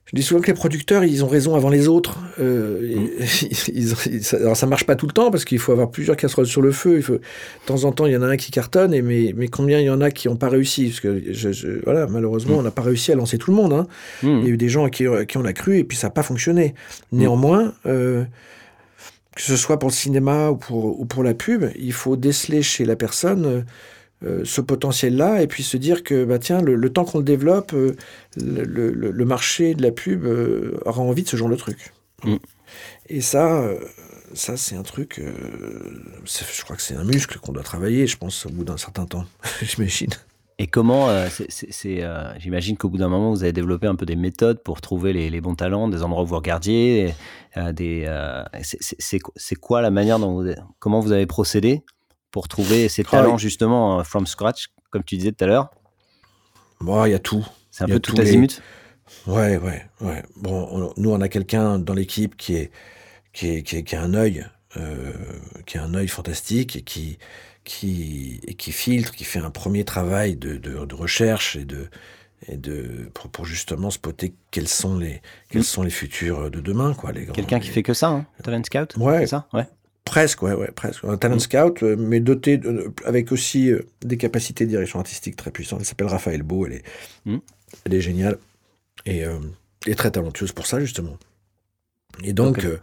je dis souvent que les producteurs ils ont raison avant les autres euh, mmh. ils, ils, ça, alors ça marche pas tout le temps parce qu'il faut avoir plusieurs casseroles sur le feu, il faut, de temps en temps il y en a un qui cartonne et mais mais combien il y en a qui ont pas réussi parce que je, je, voilà malheureusement mmh. on n'a pas réussi à lancer tout le monde hein. Mmh. Il y a eu des gens à qui qui on a cru et puis ça n'a pas fonctionné néanmoins euh, que ce soit pour le cinéma ou pour ou pour la pub, il faut déceler chez la personne euh, Euh, ce potentiel-là, et puis se dire que bah, tiens, le, le temps qu'on le développe, euh, le, le, le marché de la pub euh, aura envie de ce genre de truc. Mmh. Et ça, euh, ça c'est un truc, euh, c'est, je crois que c'est un muscle qu'on doit travailler, je pense, au bout d'un certain temps, j'imagine. Et comment, euh, c'est, c'est, c'est, euh, j'imagine qu'au bout d'un moment, vous avez développé un peu des méthodes pour trouver les, les bons talents, des endroits où vous regardiez, euh, des, euh, c'est, c'est, c'est, c'est quoi la manière dont vous, comment vous avez procédé pour trouver ces talents, ah, oui. justement, from scratch, comme tu disais tout à l'heure? Bon, il y a tout. C'est un y peu tout azimut les... Ouais, ouais, ouais. Bon, on, nous, on a quelqu'un dans l'équipe qui, est, qui, est, qui, est, qui a un œil, euh, qui a un œil fantastique et qui, qui, et qui filtre, qui fait un premier travail de, de, de recherche et de... Et de, pour, pour justement spotter quels sont les, quels mmh. sont les futurs de demain, quoi. Les grands, quelqu'un les... qui fait que ça, hein, Talent Scout. Ouais. C'est ça, ouais. Presque, ouais, ouais, presque. Un talent mmh. scout, mais doté de, avec aussi des capacités de direction artistique très puissantes. Elle s'appelle Raphaël Beau, elle est, mmh. elle est géniale et, euh, et très talentueuse pour ça, justement. Et donc, okay. euh,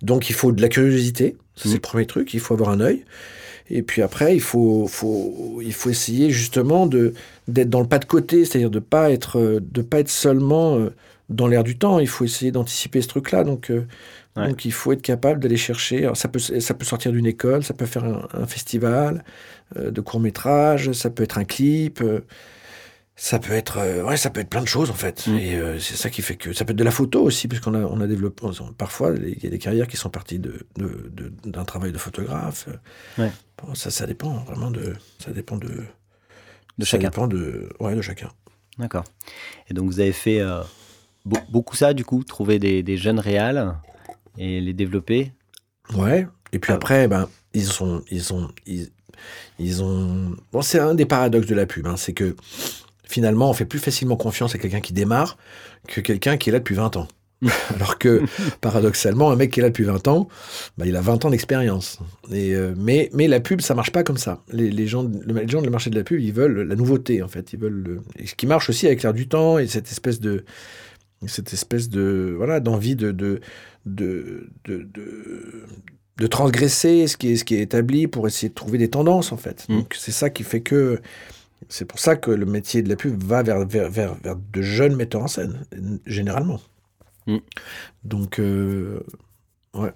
donc il faut de la curiosité, ça, mmh. c'est le premier truc, il faut avoir un œil. Et puis après, il faut, faut, il faut essayer justement de, d'être dans le pas de côté, c'est-à-dire de ne pas être, de pas être seulement dans l'air du temps, il faut essayer d'anticiper ce truc-là, donc... Euh, Ouais. Donc, il faut être capable d'aller chercher. Alors, ça peut, ça peut sortir d'une école, ça peut faire un, un festival euh, de court-métrage, ça peut être un clip, euh, ça peut être, euh, ouais, ça peut être plein de choses, en fait. Mmh. Et euh, c'est ça qui fait que... Ça peut être de la photo aussi, puisqu'on a, on a développé... On, parfois, il y a des carrières qui sont parties de, de, de, d'un travail de photographe. Ouais. Bon, ça, ça dépend vraiment de... Ça dépend de... De chacun. Ça dépend de... Ouais, de chacun. D'accord. Et donc, vous avez fait euh, be- beaucoup ça, du coup, trouver des, des jeunes réals et les développer. Ouais. Et puis ah. après, ben ils sont, ils sont, ils, ils ont. Bon, c'est un des paradoxes de la pub, hein, c'est que finalement, on fait plus facilement confiance à quelqu'un qui démarre que quelqu'un qui est là depuis vingt ans. Alors que, paradoxalement, un mec qui est là depuis vingt ans, bah, il a vingt ans d'expérience. Et, euh, mais, mais la pub, ça ne marche pas comme ça. Les, les, gens, les gens du marché de la pub, ils veulent la nouveauté, en fait. Ils veulent le... Et ce qui marche aussi avec l'air du temps et cette espèce de... cette espèce de voilà d'envie de de de de, de, de transgresser ce qui est ce qui est établi pour essayer de trouver des tendances en fait. Mmh. Donc c'est ça qui fait que c'est pour ça que le métier de la pub va vers vers vers, vers de jeunes metteurs en scène généralement. Mmh. Donc euh, ouais.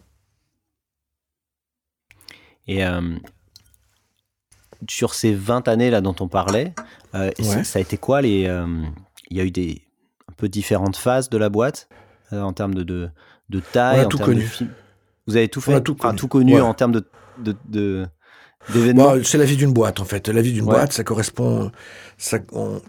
Et euh, sur ces vingt années là dont on parlait, euh, ouais. ça, ça a été quoi les euh, il y a eu des peu différentes phases de la boîte euh, en termes de, de, de taille. On a en tout connu. De... Vous avez tout fait. On a tout connu, enfin, tout connu ouais. En termes de, de, de, d'événements. Bon, c'est la vie d'une boîte, en fait. La vie d'une ouais. boîte, ça correspond... Ça, on,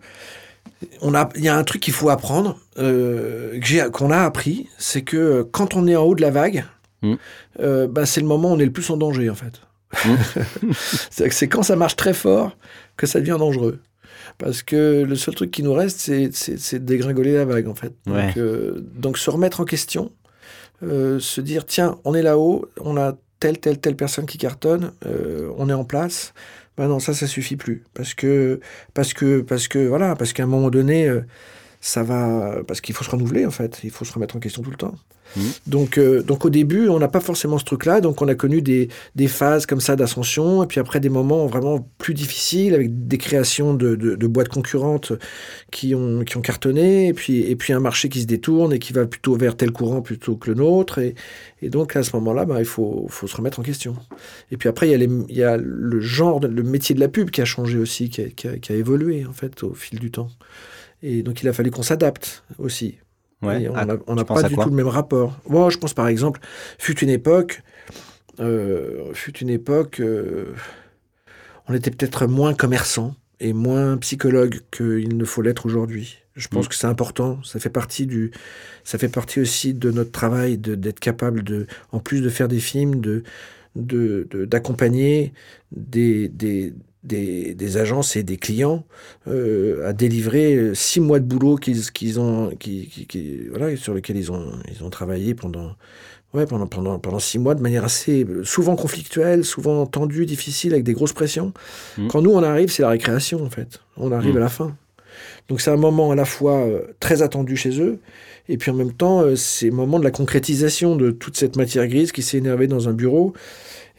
on a, y a un truc qu'il faut apprendre, euh, que j'ai, qu'on a appris, c'est que quand on est en haut de la vague, mmh. euh, bah, c'est le moment où on est le plus en danger, en fait. Mmh. C'est-à-dire que c'est quand ça marche très fort que ça devient dangereux. Parce que le seul truc qui nous reste, c'est, c'est, c'est de dégringoler la vague, en fait. Ouais. Donc, euh, donc, se remettre en question, euh, se dire, tiens, on est là-haut, on a telle, telle, telle personne qui cartonne, euh, on est en place. Ben non, ça, ça suffit plus. Parce que, parce que, parce que, voilà, parce qu'à un moment donné, euh, ça va... Parce qu'il faut se renouveler, en fait. Il faut se remettre en question tout le temps. Mmh. Donc, euh, donc, au début, on n'a pas forcément ce truc-là. Donc, on a connu des, des phases comme ça d'ascension. Et puis après, des moments vraiment plus difficiles avec des créations de, de, de boîtes concurrentes qui ont, qui ont cartonné. Et puis, et puis, un marché qui se détourne et qui va plutôt vers tel courant plutôt que le nôtre. Et, et donc, à ce moment-là, ben, il faut, faut se remettre en question. Et puis après, il y a, les, il y a le genre, le métier de la pub qui a changé aussi, qui a, qui a, qui a évolué, en fait, au fil du temps. Et donc, il a fallu qu'on s'adapte aussi. Ouais. On n'a pas du tout le même rapport. Moi, je pense, par exemple, fut une époque, euh, fut une époque euh, on était peut-être moins commerçants et moins psychologues qu'il ne faut l'être aujourd'hui. Je pense mmh. que c'est important. Ça fait partie, du, ça fait partie aussi de notre travail, de, d'être capable, de, en plus de faire des films, de, de, de, d'accompagner des... des Des, des agences et des clients euh, à délivrer six mois de boulot qu'ils, qu'ils ont, qui, qui, qui, voilà, sur lesquels ils ont, ils ont travaillé pendant, ouais, pendant, pendant, pendant six mois de manière assez souvent conflictuelle, souvent tendue, difficile, avec des grosses pressions. Mmh. Quand nous, on arrive, c'est la récréation, en fait. On arrive mmh. à la fin. Donc, c'est un moment à la fois euh, très attendu chez eux, et puis en même temps, euh, c'est le moment de la concrétisation de toute cette matière grise qui s'est énervée dans un bureau,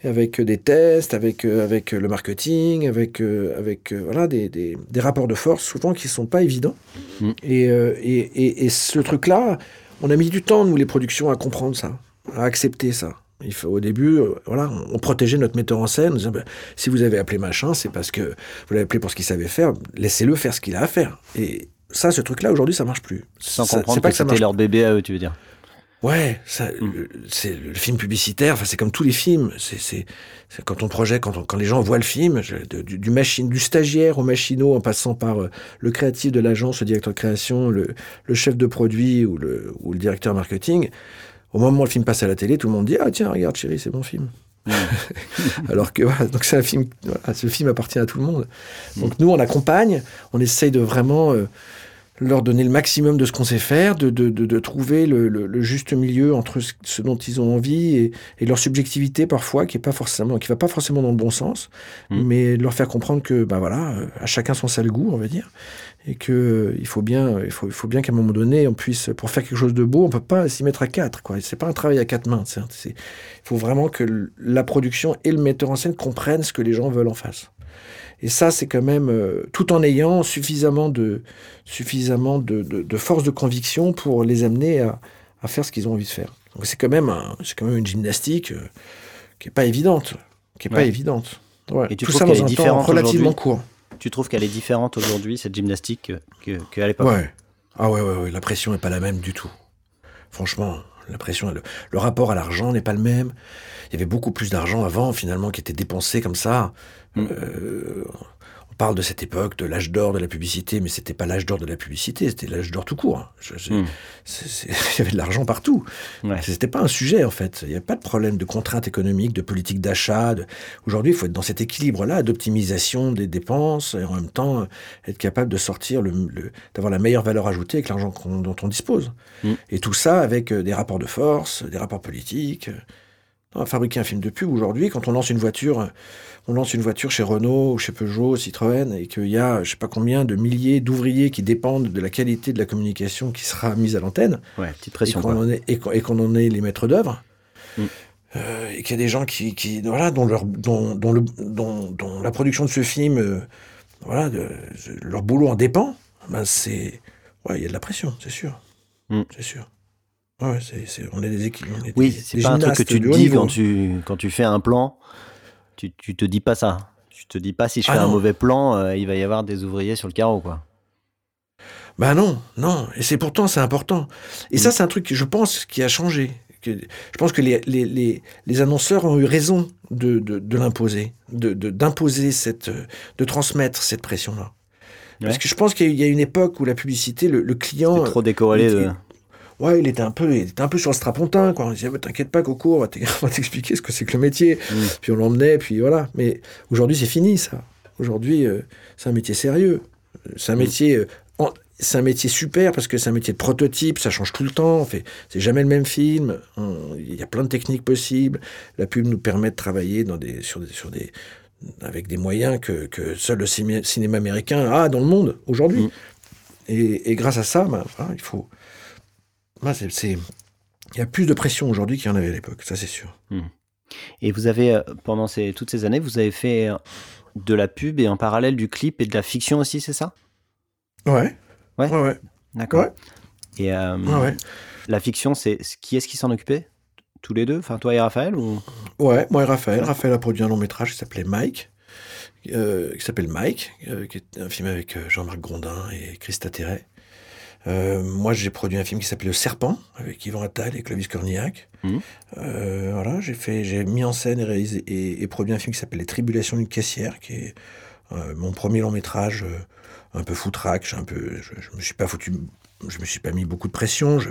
avec des tests, avec, avec le marketing, avec, avec voilà, des, des, des rapports de force, souvent qui ne sont pas évidents. Mmh. Et, et, et, et ce truc-là, on a mis du temps, nous, les productions, à comprendre ça, à accepter ça. Il faut, au début, voilà, on protégeait notre metteur en scène, en disant, bah, si vous avez appelé machin, c'est parce que vous l'avez appelé pour ce qu'il savait faire, laissez-le faire ce qu'il a à faire. Et ça, ce truc-là, aujourd'hui, ça ne marche plus. Sans ça, comprendre c'est pas que, que c'était leur bébé à eux, tu veux dire ? Ouais, ça, le, c'est le film publicitaire. Enfin, c'est comme tous les films. C'est, c'est, c'est quand on projette, quand, on, quand les gens voient le film, je, du, du machine, du stagiaire au machinot, en passant par euh, le créatif de l'agence, le directeur de création, le, le chef de produit ou le, ou le directeur marketing. Au moment où le film passe à la télé, tout le monde dit ah tiens, regarde chérie, c'est mon film. Mmh. Alors que voilà, donc c'est un film. Voilà, ce film appartient à tout le monde. Donc mmh. nous, on accompagne, on essaye de vraiment. Euh, leur donner le maximum de ce qu'on sait faire, de, de, de, de trouver le, le, le juste milieu entre ce, ce dont ils ont envie et, et leur subjectivité parfois, qui est pas forcément, qui va pas forcément dans le bon sens, mmh. mais de leur faire comprendre que, ben voilà, à chacun son sale goût, on va dire, et que il faut bien, il faut, il faut bien qu'à un moment donné, on puisse, pour faire quelque chose de beau, on peut pas s'y mettre à quatre, quoi. C'est pas un travail à quatre mains. C'est, c'est, faut vraiment que la production et le metteur en scène comprennent ce que les gens veulent en face. Et ça, c'est quand même euh, tout en ayant suffisamment de suffisamment de, de, de force de conviction pour les amener à, à faire ce qu'ils ont envie de faire. Donc c'est quand même un, c'est quand même une gymnastique euh, qui est pas évidente, qui est ouais. pas évidente. Ouais. Et tu tout ça dans un temps relativement court. Tu trouves qu'elle est différente aujourd'hui cette gymnastique que qu'à l'époque ? Ouais. Ah ouais, ouais, ouais. La pression est pas la même du tout. Franchement. La pression, le, le rapport à l'argent n'est pas le même. Il y avait beaucoup plus d'argent avant, finalement, qui était dépensé comme ça. Mmh. Euh, parle de cette époque, de l'âge d'or de la publicité, mais c'était pas l'âge d'or de la publicité, c'était l'âge d'or tout court. Je, je, mm. c'est, c'est, il y avait de l'argent partout. Ouais. C'était pas un sujet, en fait. Il n'y avait pas de problème de contraintes économiques, de politique d'achat. De... Aujourd'hui, il faut être dans cet équilibre-là, d'optimisation des dépenses, et en même temps, être capable de sortir, le, le, d'avoir la meilleure valeur ajoutée avec l'argent qu'on, dont on dispose. Mm. Et tout ça avec des rapports de force, des rapports politiques... Non, fabriquer un film de pub aujourd'hui, quand on lance une voiture, on lance une voiture chez Renault, ou chez Peugeot, Citroën, et qu'il y a je sais pas combien de milliers d'ouvriers qui dépendent de la qualité de la communication qui sera mise à l'antenne, ouais, petite pression, et, qu'on en est, et, qu'on, et qu'on en est les maîtres d'œuvre, mm. euh, et qu'il y a des gens qui, qui voilà, dont, leur, dont, dont, le, dont, dont la production de ce film, euh, voilà, de, leur boulot en dépend, ben c'est, ouais, il y a de la pression, c'est sûr, mm. c'est sûr. Ouais, c'est, c'est, on est des équipes. Oui, des, c'est des pas un truc que tu te dis quand tu, quand tu fais un plan, tu, tu te dis pas ça. Tu te dis pas si je ah fais non. un mauvais plan, euh, il va y avoir des ouvriers sur le carreau, quoi. Ben non, non. Et c'est pourtant, c'est important. Et oui. ça, c'est un truc, je pense, qui a changé. Que, je pense que les, les, les, les annonceurs ont eu raison de, de, de l'imposer, de, de, d'imposer cette, de transmettre cette pression-là. Ouais. Parce que je pense qu'il y a une époque où la publicité, le, le client... C'était trop décorrélé de... Ouais, il était un peu, il était un peu sur le strapontin, quoi. On disait, bah, t'inquiète pas, Coco, on va t'expliquer ce que c'est que le métier. Mmh. Puis on l'emmenait, puis voilà. Mais aujourd'hui, c'est fini, ça. Aujourd'hui, euh, c'est un métier sérieux. C'est un métier, euh, en, c'est un métier super parce que c'est un métier de prototype. Ça change tout le temps. On fait, c'est jamais le même film. Il y a plein de techniques possibles. La pub nous permet de travailler dans des, sur des, sur des, avec des moyens que, que seul le ciné- cinéma américain a dans le monde aujourd'hui. Mmh. Et, et grâce à ça, bah, bah, il faut. Ah, c'est, c'est... Il y a plus de pression aujourd'hui qu'il y en avait à l'époque, ça c'est sûr. Mmh. Et vous avez, pendant ces, toutes ces années, vous avez fait de la pub et en parallèle du clip et de la fiction aussi, c'est ça ? Ouais. Ouais, ouais, ouais. D'accord. Ouais. Et euh, ouais, ouais. la fiction, c'est qui est-ce qui s'en occupait ? Tous les deux ? Enfin, toi et Raphaël ou... Ouais, moi et Raphaël. Ouais. Raphaël a produit un long métrage qui s'appelait Mike, euh, qui s'appelle Mike, euh, qui est un film avec Jean-Marc Grondin et Christa Terret. Euh, moi, j'ai produit un film qui s'appelait Le Serpent, avec Yvan Attal et Clovis Cornillac. Mmh. Euh, voilà, j'ai, fait, j'ai mis en scène et, réalisé, et, et produit un film qui s'appelle Les Tribulations d'une caissière, qui est euh, mon premier long métrage, euh, un peu foutraque. Un peu, je, je me suis pas foutu, je me suis pas mis beaucoup de pression. Je,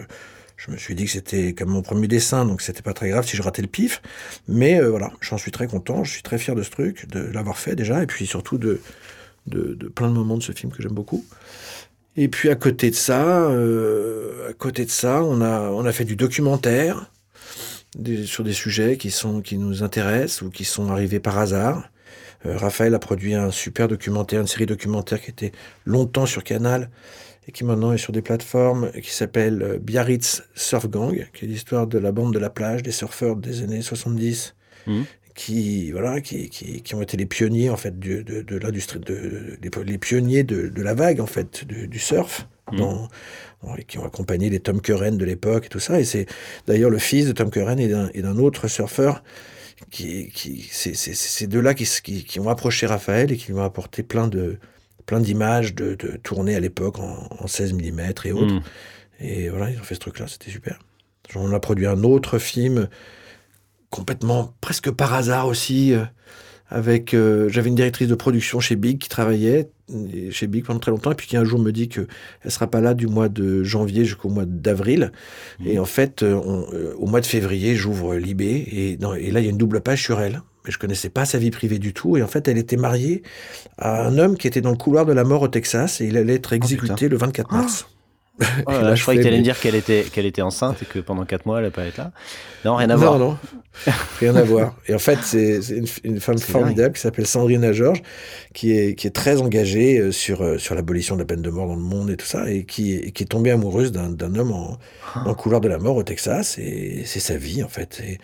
je me suis dit que c'était comme mon premier dessin, donc c'était pas très grave si je ratais le pif. Mais euh, voilà, j'en suis très content, je suis très fier de ce truc, de l'avoir fait déjà, et puis surtout de, de, de plein de moments de ce film que j'aime beaucoup. Et puis à côté de ça, euh, à côté de ça, on a on a fait du documentaire des, sur des sujets qui sont qui nous intéressent ou qui sont arrivés par hasard. Euh, Raphaël a produit un super documentaire, une série documentaire qui était longtemps sur Canal et qui maintenant est sur des plateformes, qui s'appelle Biarritz Surf Gang, qui est l'histoire de la bande de la plage des surfeurs des années soixante-dix. Mmh. Qui voilà, qui, qui qui ont été les pionniers en fait de de, de l'industrie, de, de, de les pionniers de, de la vague en fait de, du surf, mmh. dans, qui ont accompagné les Tom Curran de l'époque et tout ça. Et c'est d'ailleurs le fils de Tom Curran et d'un, et d'un autre surfeur qui qui c'est c'est, c'est deux là qui, qui qui ont approché Raphaël et qui lui ont apporté plein de plein d'images de, de tournées à l'époque en, en seize millimètres et autres. Mmh. Et voilà, ils ont fait ce truc là, c'était super. On a produit un autre film. Complètement, presque par hasard aussi, euh, avec... Euh, j'avais une directrice de production chez Big qui travaillait chez Big pendant très longtemps, et puis qui un jour me dit qu'elle ne sera pas là du mois de janvier jusqu'au mois d'avril. Mmh. Et en fait, on, euh, au mois de février, j'ouvre Libé, et, non, et là, il y a une double page sur elle. Mais je ne connaissais pas sa vie privée du tout, et en fait, elle était mariée à un homme qui était dans le couloir de la mort au Texas, et il allait être exécuté oh, le vingt-quatre mars. Oh. Oh là là, je croyais que tu allais me dire qu'elle était, qu'elle était enceinte et que pendant quatre mois, elle n'allait pas être là. Non, rien à non, voir. Non, non, rien à voir. Et en fait, c'est, c'est une, une femme c'est formidable dingue. Qui s'appelle Sandrine Georges, qui est, qui est très engagée sur, sur l'abolition de la peine de mort dans le monde et tout ça, et qui, et qui est tombée amoureuse d'un, d'un homme en, ah. dans le couloir de la mort au Texas, et c'est sa vie, en fait. Et,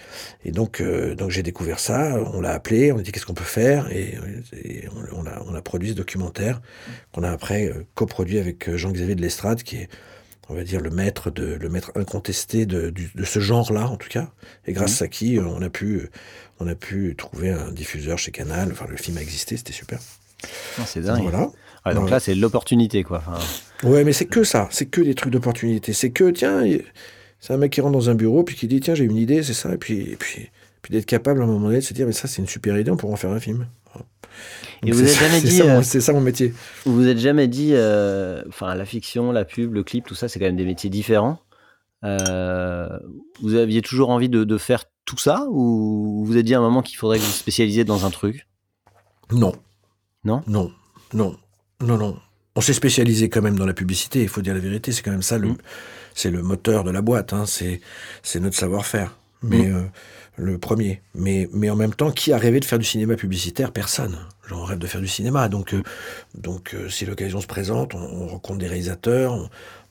et donc, euh, donc, j'ai découvert ça, on l'a appelé, on a dit qu'est-ce qu'on peut faire, et, et on, on, a, on a produit ce documentaire qu'on a après coproduit avec Jean-Xavier de Lestrade, qui est on va dire le maître de le maître incontesté de, de, de ce genre-là en tout cas, et grâce mmh. à qui on a pu on a pu trouver un diffuseur chez Canal. Enfin, le film a existé, c'était super. Non, c'est dingue. Voilà. Ah, donc ouais. Là, c'est l'opportunité, quoi. Enfin... Ouais, mais c'est que ça, c'est que des trucs d'opportunité. C'est que tiens, c'est un mec qui rentre dans un bureau puis qui dit tiens, j'ai une idée, c'est ça, et puis et puis puis d'être capable à un moment donné de se dire mais ça c'est une super idée, on pourra en faire un film. Voilà. Et vous n'êtes jamais dit, euh, c'est ça mon métier. Vous vous êtes jamais dit, euh, enfin la fiction, la pub, le clip, tout ça, c'est quand même des métiers différents. Euh, vous aviez toujours envie de, de faire tout ça, ou vous vous êtes dit à un moment qu'il faudrait que vous spécialisiez dans un truc? Non. Non. Non. Non. Non. Non. On s'est spécialisé quand même dans la publicité. Il faut dire la vérité, c'est quand même ça le, mmh. c'est le moteur de la boîte. Hein, c'est, c'est notre savoir-faire. Mais mmh. euh, le premier. Mais, mais en même temps, qui a rêvé de faire du cinéma publicitaire? Personne. J'en rêve de faire du cinéma. Donc, euh, donc euh, si l'occasion se présente, on, on rencontre des réalisateurs,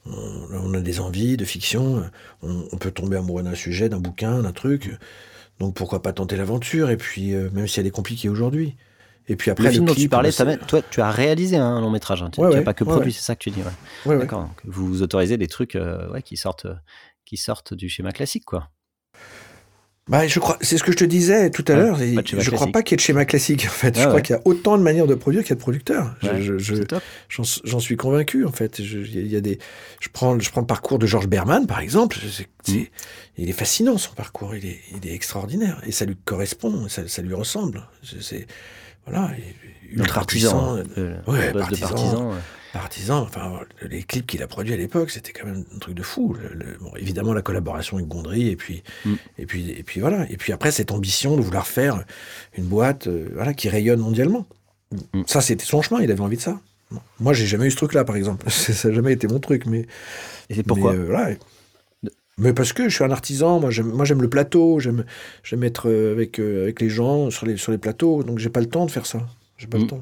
on, on a des envies de fiction, on, on peut tomber amoureux d'un sujet, d'un bouquin, d'un truc. Donc pourquoi pas tenter l'aventure? Et puis, euh, même si elle est compliquée aujourd'hui. Et puis après, le film le clip, dont tu parlais, ben, toi, tu as réalisé un long métrage. Hein. Tu n'as ouais, ouais, pas que produit, ouais. C'est ça que tu dis. Ouais. Ouais, d'accord. Ouais. Donc, vous vous autorisez des trucs euh, ouais, qui sortent, euh, qui sortent du schéma classique, quoi. Bah, je crois, c'est ce que je te disais tout à ouais, l'heure. Je ne crois classique. pas qu'il y ait de schéma classique. En fait, ah, je crois ouais. qu'il y a autant de manières de produire qu'il y a de producteurs. Ouais, je, je, je, j'en, j'en suis convaincu. En fait, je, y a des, je prends, je prends le parcours de Georges Berman, par exemple. C'est, c'est, il est fascinant son parcours. Il est, il est extraordinaire et ça lui correspond, ça, ça lui ressemble. C'est, c'est voilà, ultra partisan. Euh, ouais, partisan. Partisan, ouais. Partisan. Enfin, les clips qu'il a produits à l'époque, c'était quand même un truc de fou. Le, le, bon, évidemment, la collaboration avec Gondry, et puis, mm. et puis, et puis voilà. Et puis après, cette ambition de vouloir faire une boîte, euh, voilà, qui rayonne mondialement. Mm. Ça, c'était son chemin. Il avait envie de ça. Bon. Moi, j'ai jamais eu ce truc-là, par exemple. Ça n'a jamais été mon truc, mais. Et c'est pourquoi? Mais, euh, voilà. mais parce que je suis un artisan. Moi, j'aime, moi, j'aime le plateau. J'aime, j'aime être avec euh, avec les gens sur les sur les plateaux. Donc, j'ai pas le temps de faire ça. J'ai pas mm. le temps.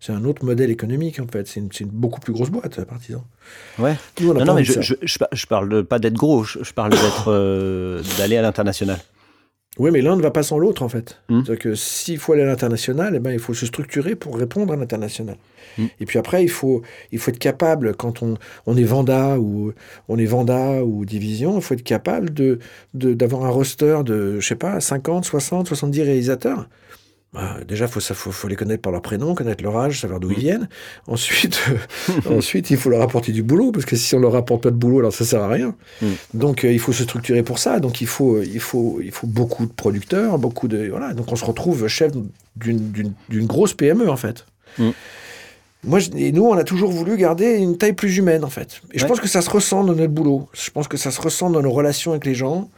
C'est un autre modèle économique, en fait. C'est une, c'est une beaucoup plus grosse boîte, Partisan. Ouais. Nous, non, non, mais je, je, je, je parle de, pas d'être gros. Je, je parle d'être, euh, d'aller à l'international. Oui, mais l'un ne va pas sans l'autre, en fait. Mm. C'est-à-dire que s'il faut aller à l'international, eh ben, il faut se structurer pour répondre à l'international. Mm. Et puis après, il faut, il faut être capable, quand on, on est Vanda ou on est Vanda ou Division, il faut être capable de, de, d'avoir un roster de, je sais pas, cinquante, soixante, soixante-dix réalisateurs. Bah, déjà, il faut, faut, faut les connaître par leur prénom, connaître leur âge, savoir d'où ils viennent. Ensuite, euh, ensuite, il faut leur apporter du boulot, parce que si on leur apporte pas de boulot, alors ça sert à rien. Mm. Donc, euh, il faut se structurer pour ça. Donc, il faut, il faut, il faut beaucoup de producteurs, beaucoup de... Voilà. Donc, on se retrouve chef d'une, d'une, d'une grosse P M E, en fait. Mm. Moi, je, et nous, on a toujours voulu garder une taille plus humaine, en fait. Et ouais. je pense que ça se ressent dans notre boulot. Je pense que ça se ressent dans nos relations avec les gens,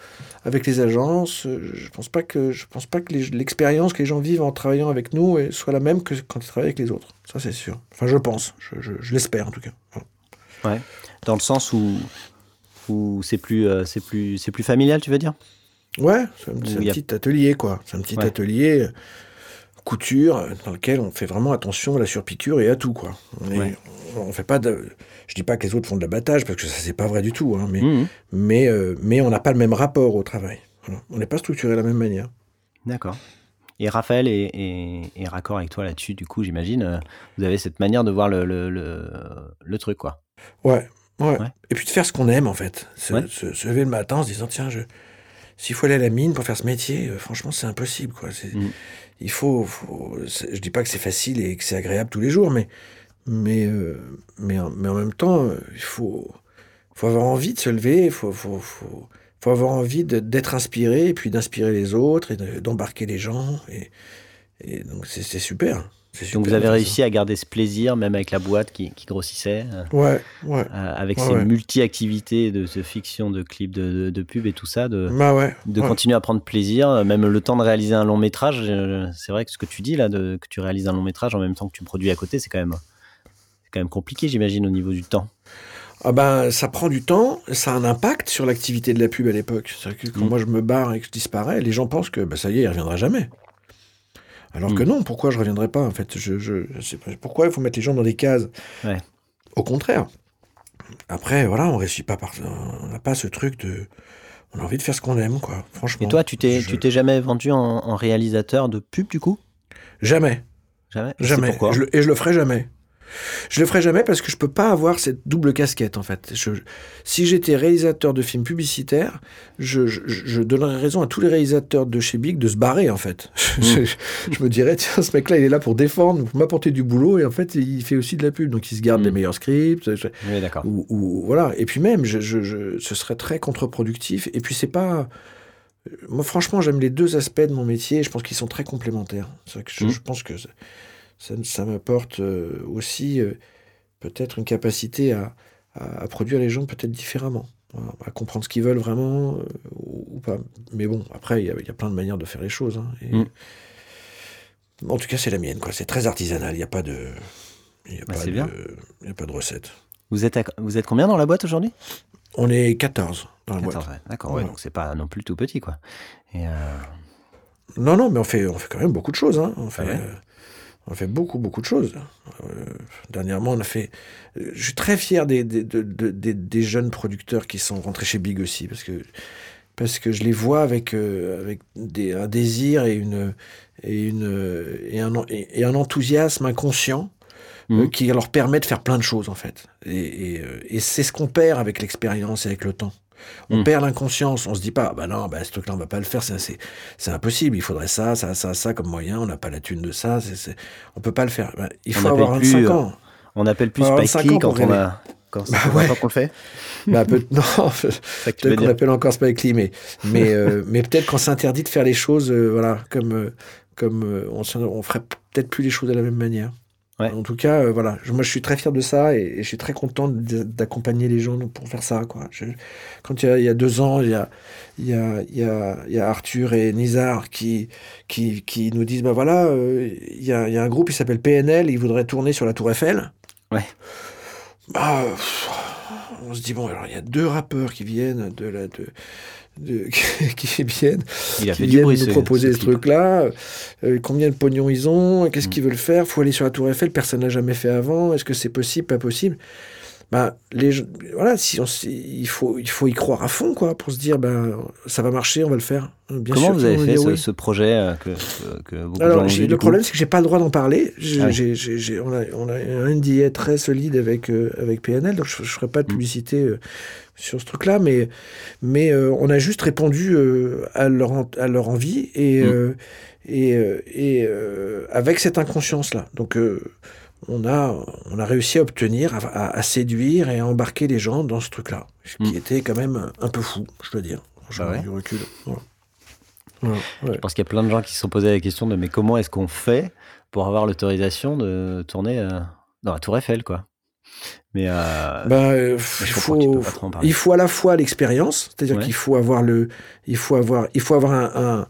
avec les agences. Je pense pas que, je pense pas que les, l'expérience que les gens vivent en travaillant avec nous soit la même que quand ils travaillent avec les autres. Ça, c'est sûr. Enfin, je pense. Je, je, je l'espère, en tout cas. Voilà. Ouais. Dans le sens où, où c'est plus, euh, c'est plus, c'est plus familial, tu veux dire? Ouais. C'est un, c'est un a... petit atelier, quoi. C'est un petit ouais. atelier couture dans lequel on fait vraiment attention à la surpiqûre et à tout, quoi. On est, ouais. on fait pas de... Je dis pas que les autres font de l'abattage, parce que ça, c'est pas vrai du tout, hein, mais, mmh. mais, euh, mais on n'a pas le même rapport au travail. Voilà. On n'est pas structuré de la même manière. D'accord. Et Raphaël est, est, est raccord avec toi là-dessus, du coup, j'imagine. Euh, vous avez cette manière de voir le, le, le, le truc, quoi. Ouais, ouais, ouais. Et puis de faire ce qu'on aime, en fait. Se, ouais. se, se lever le matin en se disant, tiens, je... s'il faut aller à la mine pour faire ce métier, euh, franchement, c'est impossible, quoi. C'est... Mmh. Il faut... faut... Je dis pas que c'est facile et que c'est agréable tous les jours, mais... Mais, euh, mais, en, mais en même temps, il faut, faut avoir envie de se lever, il faut, faut, faut, faut avoir envie de, d'être inspiré, et puis d'inspirer les autres, et de, d'embarquer les gens. Et, et donc, c'est, c'est super. C'est super. Donc, vous avez réussi ça. à garder ce plaisir, même avec la boîte qui, qui grossissait. Ouais, ouais. Euh, avec ouais, ces ouais. multi-activités de, de fiction, de clips, de, de, de pub et tout ça, de, bah ouais, de ouais. continuer à prendre plaisir. Même le temps de réaliser un long métrage, c'est vrai que ce que tu dis là, de, que tu réalises un long métrage en même temps que tu produis à côté, c'est quand même... quand même compliqué, j'imagine, au niveau du temps. Ah ben, ça prend du temps, ça a un impact sur l'activité de la pub à l'époque. C'est-à-dire que quand mmh. moi je me barre et que je disparais, les gens pensent que ben, ça y est, il ne reviendra jamais. Alors mmh. que non, pourquoi je ne reviendrai pas, en fait, je, je, je sais pas. Pourquoi il faut mettre les gens dans des cases? ouais. Au contraire. Après, voilà, on réussit pas par... On n'a pas ce truc de... On a envie de faire ce qu'on aime, quoi, franchement. Et toi, tu t'es, je... tu t'es jamais vendu en, en réalisateur de pub, du coup? Jamais. Jamais, jamais. Et, pourquoi? Je le, et je le ferai jamais. Je le ferai jamais parce que je peux pas avoir cette double casquette, en fait. Je, je, si j'étais réalisateur de films publicitaires, je, je, je donnerais raison à tous les réalisateurs de chez Big de se barrer, en fait. Mmh. Je, je me dirais, tiens, ce mec-là, il est là pour défendre, pour m'apporter du boulot, et en fait, il fait aussi de la pub, donc il se garde mmh. les meilleurs scripts. Je, oui, d'accord. Ou, ou, voilà. Et puis même, je, je, je, ce serait très contre-productif. Et puis c'est pas... Moi, franchement, j'aime les deux aspects de mon métier. Je pense qu'ils sont très complémentaires. C'est vrai que je, mmh. je pense que ça, ça, ça m'apporte euh, aussi euh, peut-être une capacité à, à, à produire les gens peut-être différemment, à, à comprendre ce qu'ils veulent vraiment euh, ou, ou pas. Mais bon, après, il y a, y a plein de manières de faire les choses. Hein, et... mmh. En tout cas, c'est la mienne, quoi. C'est très artisanal. Il n'y a pas de, il bah, de... n'y a pas de recette. Vous êtes, à... vous êtes combien dans la boîte aujourd'hui ? On est quatorze dans la quatorze, boîte. Ouais. D'accord, ouais. Ouais, donc c'est pas non plus tout petit, quoi. Et euh... Non, non, mais on fait, on fait quand même beaucoup de choses. Hein. On fait, ah ouais euh, on fait beaucoup, beaucoup de choses. Euh, dernièrement, on a fait... Je suis très fier des, des, des, des, des jeunes producteurs qui sont rentrés chez Big aussi, parce que, parce que je les vois avec, euh, avec des, un désir et, une, et, une, et, un, et, et un enthousiasme inconscient. Mmh. Qui leur permet de faire plein de choses, en fait. Et, et, et c'est ce qu'on perd avec l'expérience et avec le temps. On mmh. perd l'inconscience. On se dit pas, bah non, bah, ce truc-là, on va pas le faire, c'est, c'est, c'est impossible. Il faudrait ça, ça, ça, ça comme moyen. On n'a pas la thune de ça. C'est, c'est... On peut pas le faire. Bah, il faut avoir vingt-cinq euh, ans. On appelle plus Spike Lee quand on a... Quand bah ouais. qu'on le fait bah, peut- Non, peut-être qu'on appelle encore Spike Lee, mais, mais, euh, mais peut-être qu'on s'interdit de faire les choses, euh, voilà, comme, euh, comme euh, on, on ferait peut-être plus les choses de la même manière. Ouais. En tout cas, euh, voilà. Moi, je suis très fier de ça et, et je suis très content de, d'accompagner les gens pour faire ça, quoi. Je, quand il y, a, il y a deux ans, il y a, il y a, il y a, il y a Arthur et Nizar qui, qui, qui nous disent, ben bah, voilà, euh, il, y a, il y a un groupe qui s'appelle P N L, ils voudraient tourner sur la Tour Eiffel. Ouais. Bah, on se dit, bon, alors il y a deux rappeurs qui viennent de la... De, De, qui viennent, il a qui fait viennent du bruit, nous proposer ce, ce truc-là. Euh, combien de pognon ils ont ? Qu'est-ce mmh. qu'ils veulent faire ? Faut aller sur la Tour Eiffel. Personne n'a jamais fait avant. Est-ce que c'est possible ? Pas possible. Ben les voilà, si on, il faut il faut y croire à fond, quoi, pour se dire ben ça va marcher, on va le faire. Bien Comment sûr, vous avez fait ce, oui. ce projet euh, que que beaucoup Alors, de gens j'ai, ont le problème, coup. c'est que j'ai pas le droit d'en parler. Je, ah. j'ai, j'ai, j'ai, on a on a un N D A très solide avec euh, avec P N L, donc je, je ferai pas de publicité. Euh, sur ce truc-là, mais, mais euh, on a juste répondu euh, à, leur en, à leur envie et, mmh. euh, et, euh, et euh, avec cette inconscience-là. Donc, euh, on, a, on a réussi à obtenir, à, à, à séduire et à embarquer les gens dans ce truc-là, ce qui mmh. était quand même un peu fou, je dois dire. Je ah ouais. du recul. Voilà. Voilà, ouais. Je pense qu'il y a plein de gens qui se sont posés la question de mais comment est-ce qu'on fait pour avoir l'autorisation de tourner euh, dans la Tour Eiffel, quoi. Mais euh, bah, euh, faut, il faut à la fois l'expérience, c'est-à-dire ouais. qu'il faut avoir le, il faut avoir, il faut avoir un, un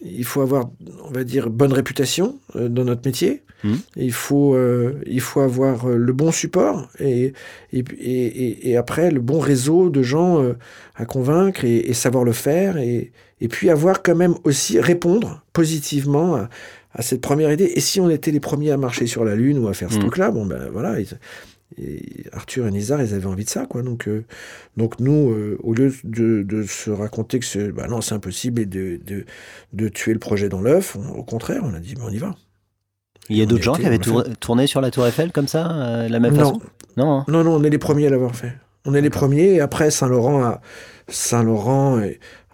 il faut avoir, on va dire, bonne réputation euh, dans notre métier. Mmh. Il faut, euh, il faut avoir euh, le bon support et et, et et et après le bon réseau de gens euh, à convaincre et, et savoir le faire et et puis avoir quand même aussi répondre positivement à, à cette première idée. Et si on était les premiers à marcher sur la Lune ou à faire ce mmh. truc-là, bon ben voilà. Ils, Et Arthur et Nizar, ils avaient envie de ça, quoi. Donc, euh, donc nous, euh, au lieu de, de se raconter que c'est, bah non, c'est impossible et de, de, de tuer le projet dans l'œuf, on, au contraire, on a dit, bah, on y va. Il y a d'autres gens qui avaient tourné sur la Tour Eiffel comme ça, euh, la même non. façon non, hein. non, non, on est les premiers à l'avoir fait. On est D'accord. les premiers, et après, Saint-Laurent a, Saint-Laurent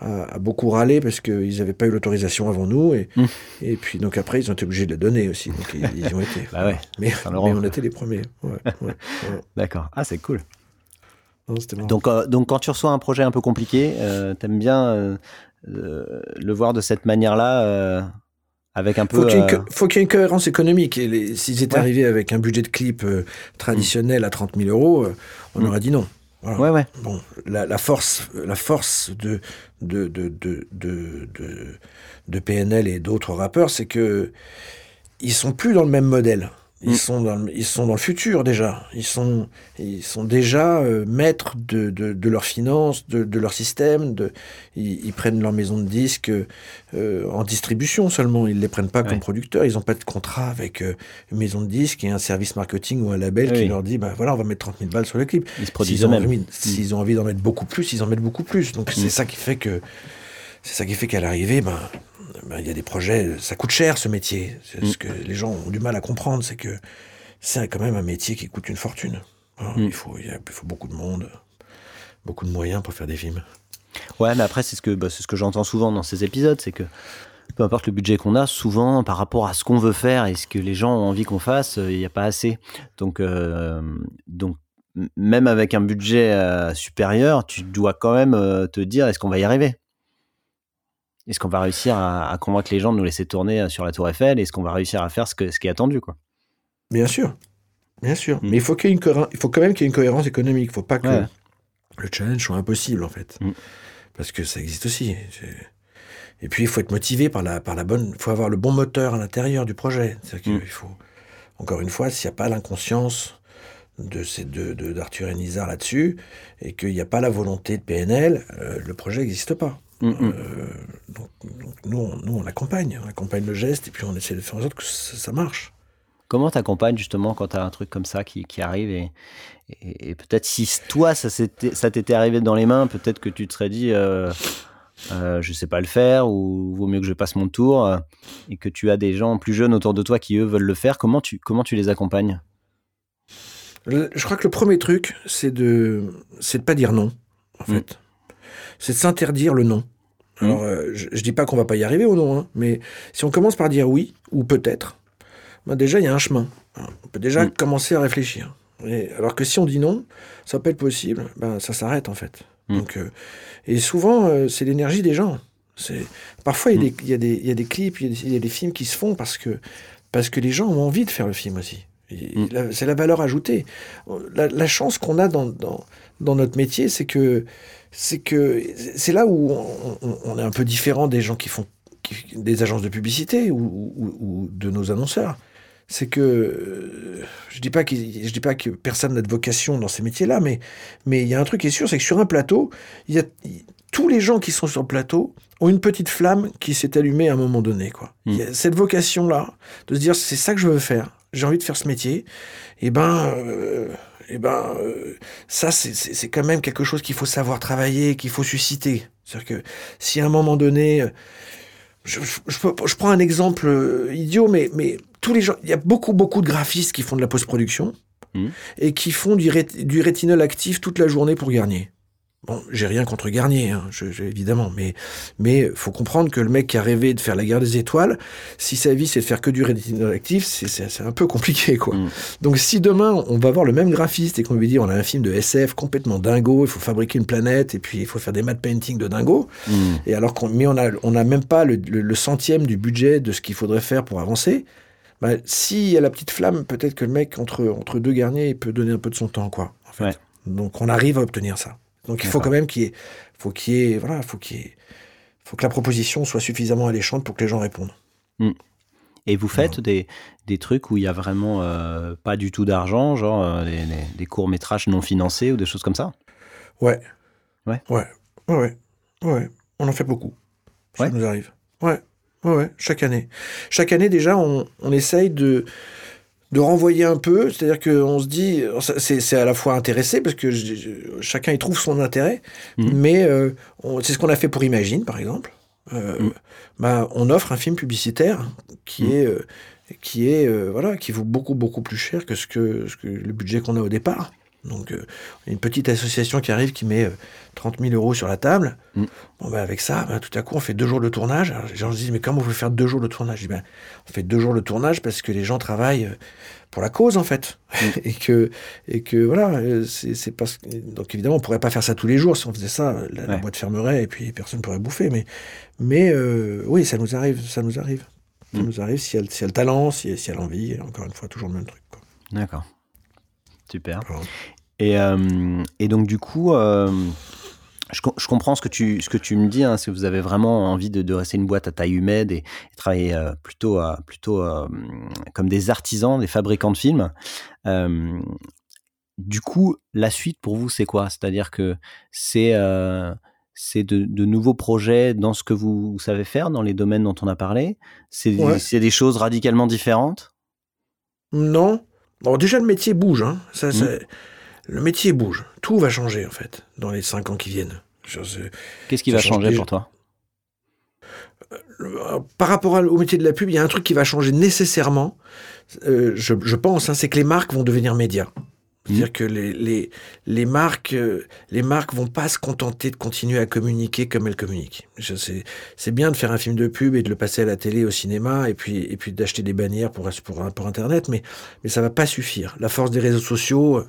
a, a beaucoup râlé parce qu'ils n'avaient pas eu l'autorisation avant nous. Et, mmh. et puis, donc après, ils ont été obligés de la donner aussi. Donc, ils, ils y ont été. bah ouais, mais, mais on était les premiers. Ouais, ouais, ouais. D'accord. Ah, c'est cool. Non, c'était marrant. Donc, euh, donc, quand tu reçois un projet un peu compliqué, euh, t'aimes bien euh, euh, le voir de cette manière-là euh... Avec un peu, faut qu'il y ait une, co- faut qu'il y ait une cohérence économique. Et les, s'ils étaient ouais. arrivés avec un budget de clip euh, traditionnel mmh. à trente mille euros, euh, on mmh. aurait dit non. Voilà. Ouais, ouais. Bon, la, la force, la force de, de, de, de, de, de P N L et d'autres rappeurs, c'est que ils sont plus dans le même modèle. Ils, mmh. sont dans le, ils sont dans le futur déjà. Ils sont, ils sont déjà euh, maîtres de, de, de leurs finances, de, de leur système. De, ils, ils prennent leur maison de disques euh, en distribution seulement. Ils ne les prennent pas ouais. comme producteurs. Ils n'ont pas de contrat avec euh, une maison de disques et un service marketing ou un label oui. qui leur dit bah, voilà, on va mettre trente mille balles sur le clip. Ils se produisent eux-mêmes. Mmh. S'ils ont envie d'en mettre beaucoup plus, ils en mettent beaucoup plus. Donc mmh. c'est ça qui fait que. C'est ça qui fait qu'à l'arrivée, ben, ben, y a des projets... Ça coûte cher, ce métier. C'est ce que les gens ont du mal à comprendre, c'est que c'est quand même un métier qui coûte une fortune. Alors, mm. il, faut, il, y a, il faut beaucoup de monde, beaucoup de moyens pour faire des films. Ouais, mais après, c'est ce que, bah, c'est ce que j'entends souvent dans ces épisodes, c'est que peu importe le budget qu'on a, souvent, par rapport à ce qu'on veut faire et ce que les gens ont envie qu'on fasse, il n'y a pas assez. Donc, euh, donc même avec un budget euh, supérieur, tu dois quand même euh, te dire, est-ce qu'on va y arriver ? Est-ce qu'on va réussir à, à convaincre les gens de nous laisser tourner sur la Tour Eiffel? Est-ce qu'on va réussir à faire ce, que, ce qui est attendu, quoi? Bien sûr, bien sûr. Mmh. Mais il faut, qu'il y ait une cohé- il faut quand même qu'il y ait une cohérence économique. Il ne faut pas que ouais. le challenge soit impossible, en fait. Mmh. Parce que ça existe aussi. Et puis, il faut être motivé par la, par la bonne... Il faut avoir le bon moteur à l'intérieur du projet. C'est-à-dire qu'il mmh. faut... Encore une fois, s'il n'y a pas l'inconscience... De ces deux, de, d'Arthur et Nizar là-dessus, et qu'il n'y a pas la volonté de P N L, euh, le projet n'existe pas. Euh, donc, donc nous, on, nous, on accompagne, on accompagne le geste, et puis on essaie de faire en sorte que ça, ça marche. Comment t'accompagnes justement quand t'as un truc comme ça qui, qui arrive et, et, et peut-être si toi, ça, ça t'était arrivé dans les mains, peut-être que tu te serais dit euh, euh, je sais pas le faire, ou vaut mieux que je passe mon tour, euh, et que tu as des gens plus jeunes autour de toi qui eux veulent le faire. Comment tu, comment tu les accompagnes ? Je crois que le premier truc, c'est de c'est de pas dire non, en mmh. fait. C'est de s'interdire le non. Mmh. Alors, euh, je, je dis pas qu'on va pas y arriver au non, hein, mais si on commence par dire oui, ou peut-être, ben déjà, il y a un chemin. On peut déjà mmh. commencer à réfléchir. Et, alors que si on dit non, ça peut être possible, ben ça s'arrête, en fait. Mmh. Donc, euh, et souvent, euh, c'est l'énergie des gens. C'est... Parfois, il mmh. y, y, y a des clips, il y, y a des films qui se font parce que, parce que les gens ont envie de faire le film aussi. Mmh. La, c'est la valeur ajoutée. La, la chance qu'on a dans, dans, dans notre métier, c'est que, c'est que c'est là où on, on, on est un peu différent des gens qui font qui, des agences de publicité ou, ou, ou de nos annonceurs. C'est que je dis pas que je dis pas que personne n'a de vocation dans ces métiers-là, mais mais il y a un truc qui est sûr, c'est que sur un plateau, il y a tous les gens qui sont sur le plateau ont une petite flamme qui s'est allumée à un moment donné, quoi. Mmh. Il y a cette vocation-là de se dire c'est ça que je veux faire. J'ai envie de faire ce métier, et eh ben, euh, eh ben euh, ça, c'est, c'est, c'est quand même quelque chose qu'il faut savoir travailler, qu'il faut susciter. C'est-à-dire que si à un moment donné, je, je, je, je prends un exemple idiot, mais, mais tous les gens, il y a beaucoup, beaucoup de graphistes qui font de la post-production mmh. et qui font du, rét, du rétinol actif toute la journée pour Garnier. Bon, j'ai rien contre Garnier, hein, je, je, évidemment, mais mais faut comprendre que le mec qui a rêvé de faire la guerre des étoiles, si sa vie c'est de faire que du rétinol actif, c'est, c'est, c'est un peu compliqué, quoi. Mmh. Donc si demain on va voir le même graphiste et qu'on lui dit on a un film de S F complètement dingo, il faut fabriquer une planète et puis il faut faire des matte painting de dingo, mmh. et alors qu'on mais on a on a même pas le, le, le centième du budget de ce qu'il faudrait faire pour avancer. Bah, s'il y a la petite flamme, peut-être que le mec entre entre deux Garnier, il peut donner un peu de son temps, quoi. En fait. Ouais. Donc on arrive à obtenir ça. Donc il faut quand même qu'il y ait, faut qu'il y ait, voilà, faut qu'il y ait, faut que la proposition soit suffisamment alléchante pour que les gens répondent. Mmh. Et vous faites des, des trucs où il n'y a vraiment euh, pas du tout d'argent, genre euh, des, des courts-métrages non financés ou des choses comme ça? Ouais. Ouais. Ouais. Ouais. Ouais. On en fait beaucoup. Ça ouais. nous arrive. Ouais. Ouais. Ouais. Chaque année. Chaque année déjà, on, on essaye de... de renvoyer un peu, c'est-à-dire qu'on se dit, c'est, c'est à la fois intéressé, parce que je, je, chacun y trouve son intérêt, mmh. mais euh, on, c'est ce qu'on a fait pour Imagine, par exemple. Euh, mmh. bah, on offre un film publicitaire qui mmh. est, euh, qui, est euh, voilà, qui vaut beaucoup, beaucoup plus cher que, ce que, ce que le budget qu'on a au départ. Donc, euh, une petite association qui arrive, qui met euh, trente mille euros sur la table. Mm. Bon, ben, avec ça, ben, tout à coup, on fait deux jours de tournage. Alors, les gens se disent, mais comment vous pouvez faire deux jours de tournage? Je dis, ben, on fait deux jours de tournage parce que les gens travaillent pour la cause, en fait. Mm. et, que, et que, voilà, c'est, c'est parce que... Donc, évidemment, on ne pourrait pas faire ça tous les jours. Si on faisait ça, la, ouais. la boîte fermerait et puis personne ne pourrait bouffer. Mais, mais euh, oui, ça nous arrive, ça nous arrive. Mm. Ça nous arrive s'il y a, s'il y a le talent, s'il y a l'envie. Encore une fois, toujours le même truc, quoi. D'accord. Super. Bon. Et, euh, et donc, du coup, euh, je, je comprends ce que tu, ce que tu me dis, hein, si vous avez vraiment envie de, de rester une boîte à taille humaine et, et travailler euh, plutôt, à, plutôt euh, comme des artisans, des fabricants de films. Euh, du coup, la suite pour vous, c'est quoi? C'est-à-dire que c'est, euh, c'est de, de nouveaux projets dans ce que vous, vous savez faire, dans les domaines dont on a parlé? C'est, ouais. c'est des choses radicalement différentes? Non. Alors déjà, le métier bouge. Hein. Ça, mmh. ça, le métier bouge. Tout va changer, en fait, dans les cinq ans qui viennent. Je, je, Qu'est-ce qui va changer déjà... pour toi? Par rapport au métier de la pub, il y a un truc qui va changer nécessairement. Euh, je, je pense, hein, c'est que les marques vont devenir médias. C'est-à-dire mmh. que les, les, les marques les marques vont pas se contenter de continuer à communiquer comme elles communiquent. Je, c'est, c'est bien de faire un film de pub et de le passer à la télé, au cinéma, et puis, et puis d'acheter des bannières pour, pour, pour Internet, mais, mais ça va pas suffire. La force des réseaux sociaux,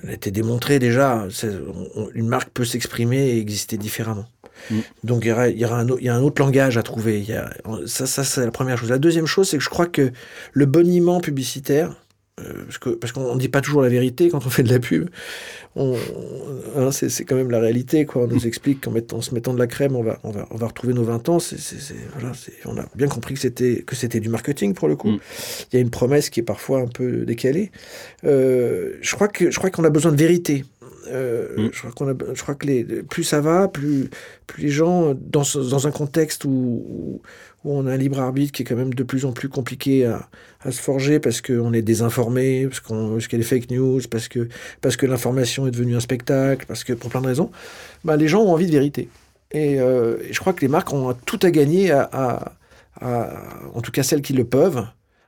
elle a été démontrée déjà. C'est, on, on, une marque peut s'exprimer et exister différemment. Mmh. Donc il y aura, il y aura un, il y a un autre langage à trouver. Il y a, ça, ça, c'est la première chose. La deuxième chose, c'est que je crois que le boniment publicitaire, euh, parce, que, parce qu'on ne dit pas toujours la vérité quand on fait de la pub, on, on, hein, c'est, c'est quand même la réalité, quoi. On nous explique qu'en mettant, en se mettant de la crème, on va, on va, on va retrouver nos vingt ans. C'est, c'est, c'est, voilà, c'est, on a bien compris que c'était, que c'était du marketing, pour le coup. Mmh. Il y a une promesse qui est parfois un peu décalée. Euh, je crois que, je crois qu'on a besoin de vérité. Euh, mmh. je, crois qu'on a, je crois que les, plus ça va, plus, plus les gens, dans, ce, dans un contexte où, où on a un libre arbitre qui est quand même de plus en plus compliqué à, à se forger, parce qu'on est désinformé, parce, qu'on, parce qu'il y a des fake news, parce que, parce que l'information est devenue un spectacle, parce que pour plein de raisons, bah, les gens ont envie de vérité. Et, euh, et je crois que les marques ont tout à gagner, à, à, à, en tout cas celles qui le peuvent,